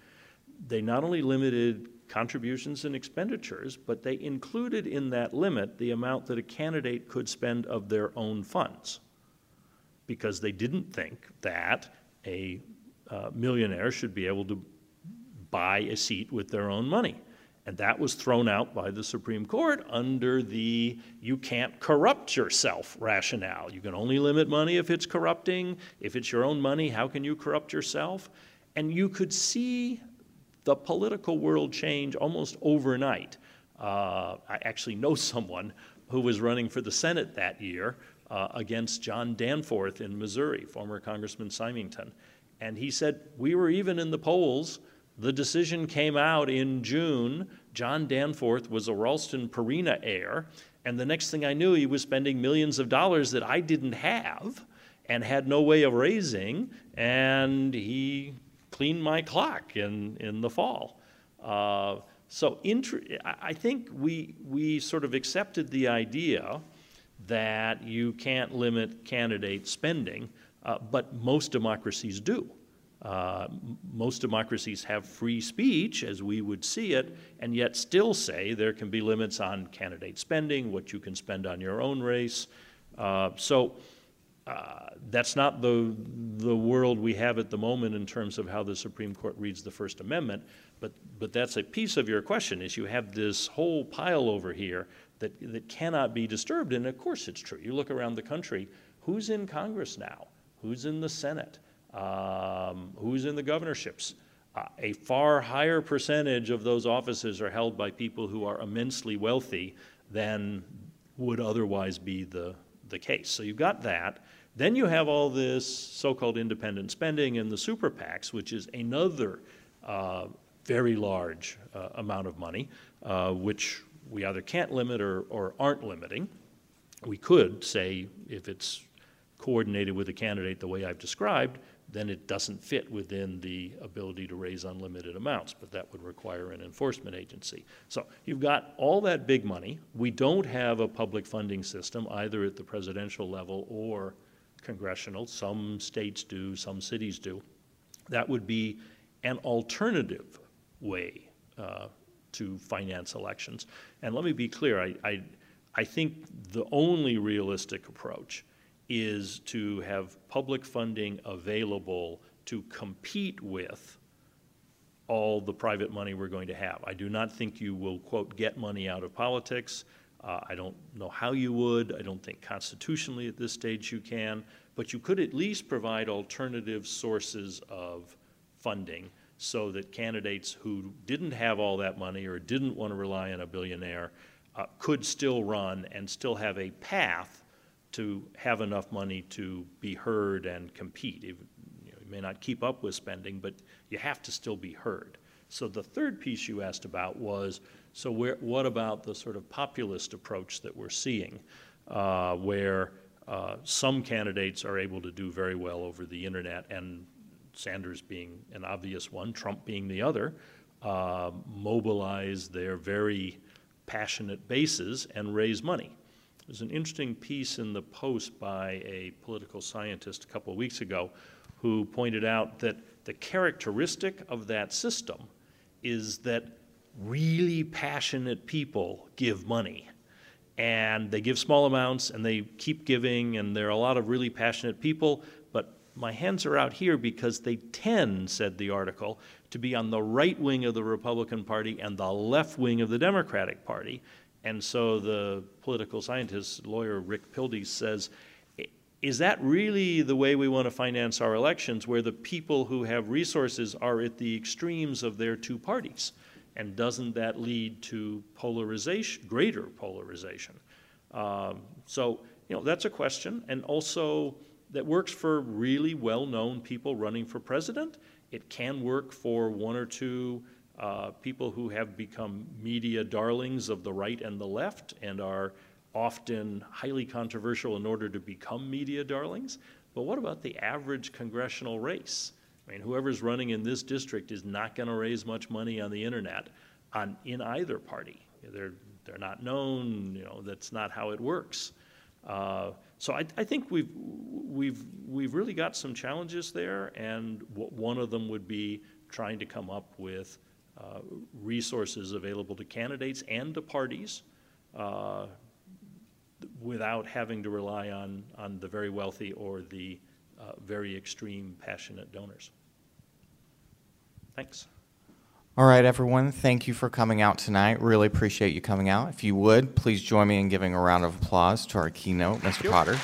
they not only limited contributions and expenditures, but they included in that limit the amount that a candidate could spend of their own funds, because they didn't think that a uh, millionaire should be able to buy a seat with their own money. And that was thrown out by the Supreme Court under the you can't corrupt yourself rationale. You can only limit money if it's corrupting. If it's your own money, how can you corrupt yourself? And you could see the political world change almost overnight. Uh, I actually know someone who was running for the Senate that year uh, against John Danforth in Missouri, former Congressman Symington. And he said, we were even in the polls. The decision came out in June. John Danforth was a Ralston Purina heir, and the next thing I knew, he was spending millions of dollars that I didn't have and had no way of raising, and he cleaned my clock in, in the fall. Uh, so int- I think we, we sort of accepted the idea that you can't limit candidate spending, uh, but most democracies do. Uh, most democracies have free speech, as we would see it, and yet still say there can be limits on candidate spending, what you can spend on your own race. Uh, so uh, that's not the, the world we have at the moment in terms of how the Supreme Court reads the First Amendment, but, but that's a piece of your question, is you have this whole pile over here that, that cannot be disturbed, and of course it's true. You look around the country, who's in Congress now? Who's in the Senate? Um, who's in the governorships? Uh, a far higher percentage of those offices are held by people who are immensely wealthy than would otherwise be the, the case. So you've got that. Then you have all this so-called independent spending and the super PACs, which is another uh, very large uh, amount of money, uh, which we either can't limit or, or aren't limiting. We could say if it's coordinated with a candidate the way I've described, then it doesn't fit within the ability to raise unlimited amounts, but that would require an enforcement agency. So you've got all that big money. We don't have a public funding system, either at the presidential level or congressional. Some states do, some cities do. That would be an alternative way uh, to finance elections. And let me be clear, I, I, I think the only realistic approach is to have public funding available to compete with all the private money we're going to have. I do not think you will, quote, get money out of politics. Uh, I don't know how you would. I don't think constitutionally at this stage you can. But you could at least provide alternative sources of funding so that candidates who didn't have all that money or didn't want to rely on a billionaire uh, could still run and still have a path to have enough money to be heard and compete. It, you know, you may not keep up with spending, but you have to still be heard. So the third piece you asked about was, so where, what about the sort of populist approach that we're seeing, uh, where uh, some candidates are able to do very well over the internet, and Sanders being an obvious one, Trump being the other, uh, mobilize their very passionate bases and raise money. There's an interesting piece in the Post by a political scientist a couple of weeks ago who pointed out that the characteristic of that system is that really passionate people give money. And they give small amounts, and they keep giving, and there are a lot of really passionate people. But my hands are out here because they tend, said the article, to be on the right wing of the Republican Party and the left wing of the Democratic Party. And so the political scientist, lawyer Rick Pildes, says, is that really the way we want to finance our elections, where the people who have resources are at the extremes of their two parties? And doesn't that lead to polarization, greater polarization? Um, so, you know, that's a question. And also, that works for really well-known people running for president. It can work for one or two Uh, people who have become media darlings of the right and the left and are often highly controversial in order to become media darlings. But what about the average congressional race? I mean, whoever's running in this district is not going to raise much money on the internet on, in either party. They're, they're not known, you know, that's not how it works. Uh, so I, I think we've, we've, we've really got some challenges there, and w one of them would be trying to come up with Uh, resources available to candidates and to parties uh, without having to rely on, on the very wealthy or the uh, very extreme passionate donors. Thanks. All right, everyone, thank you for coming out tonight. Really appreciate you coming out. If you would, please join me in giving a round of applause to our keynote, Mister Potter.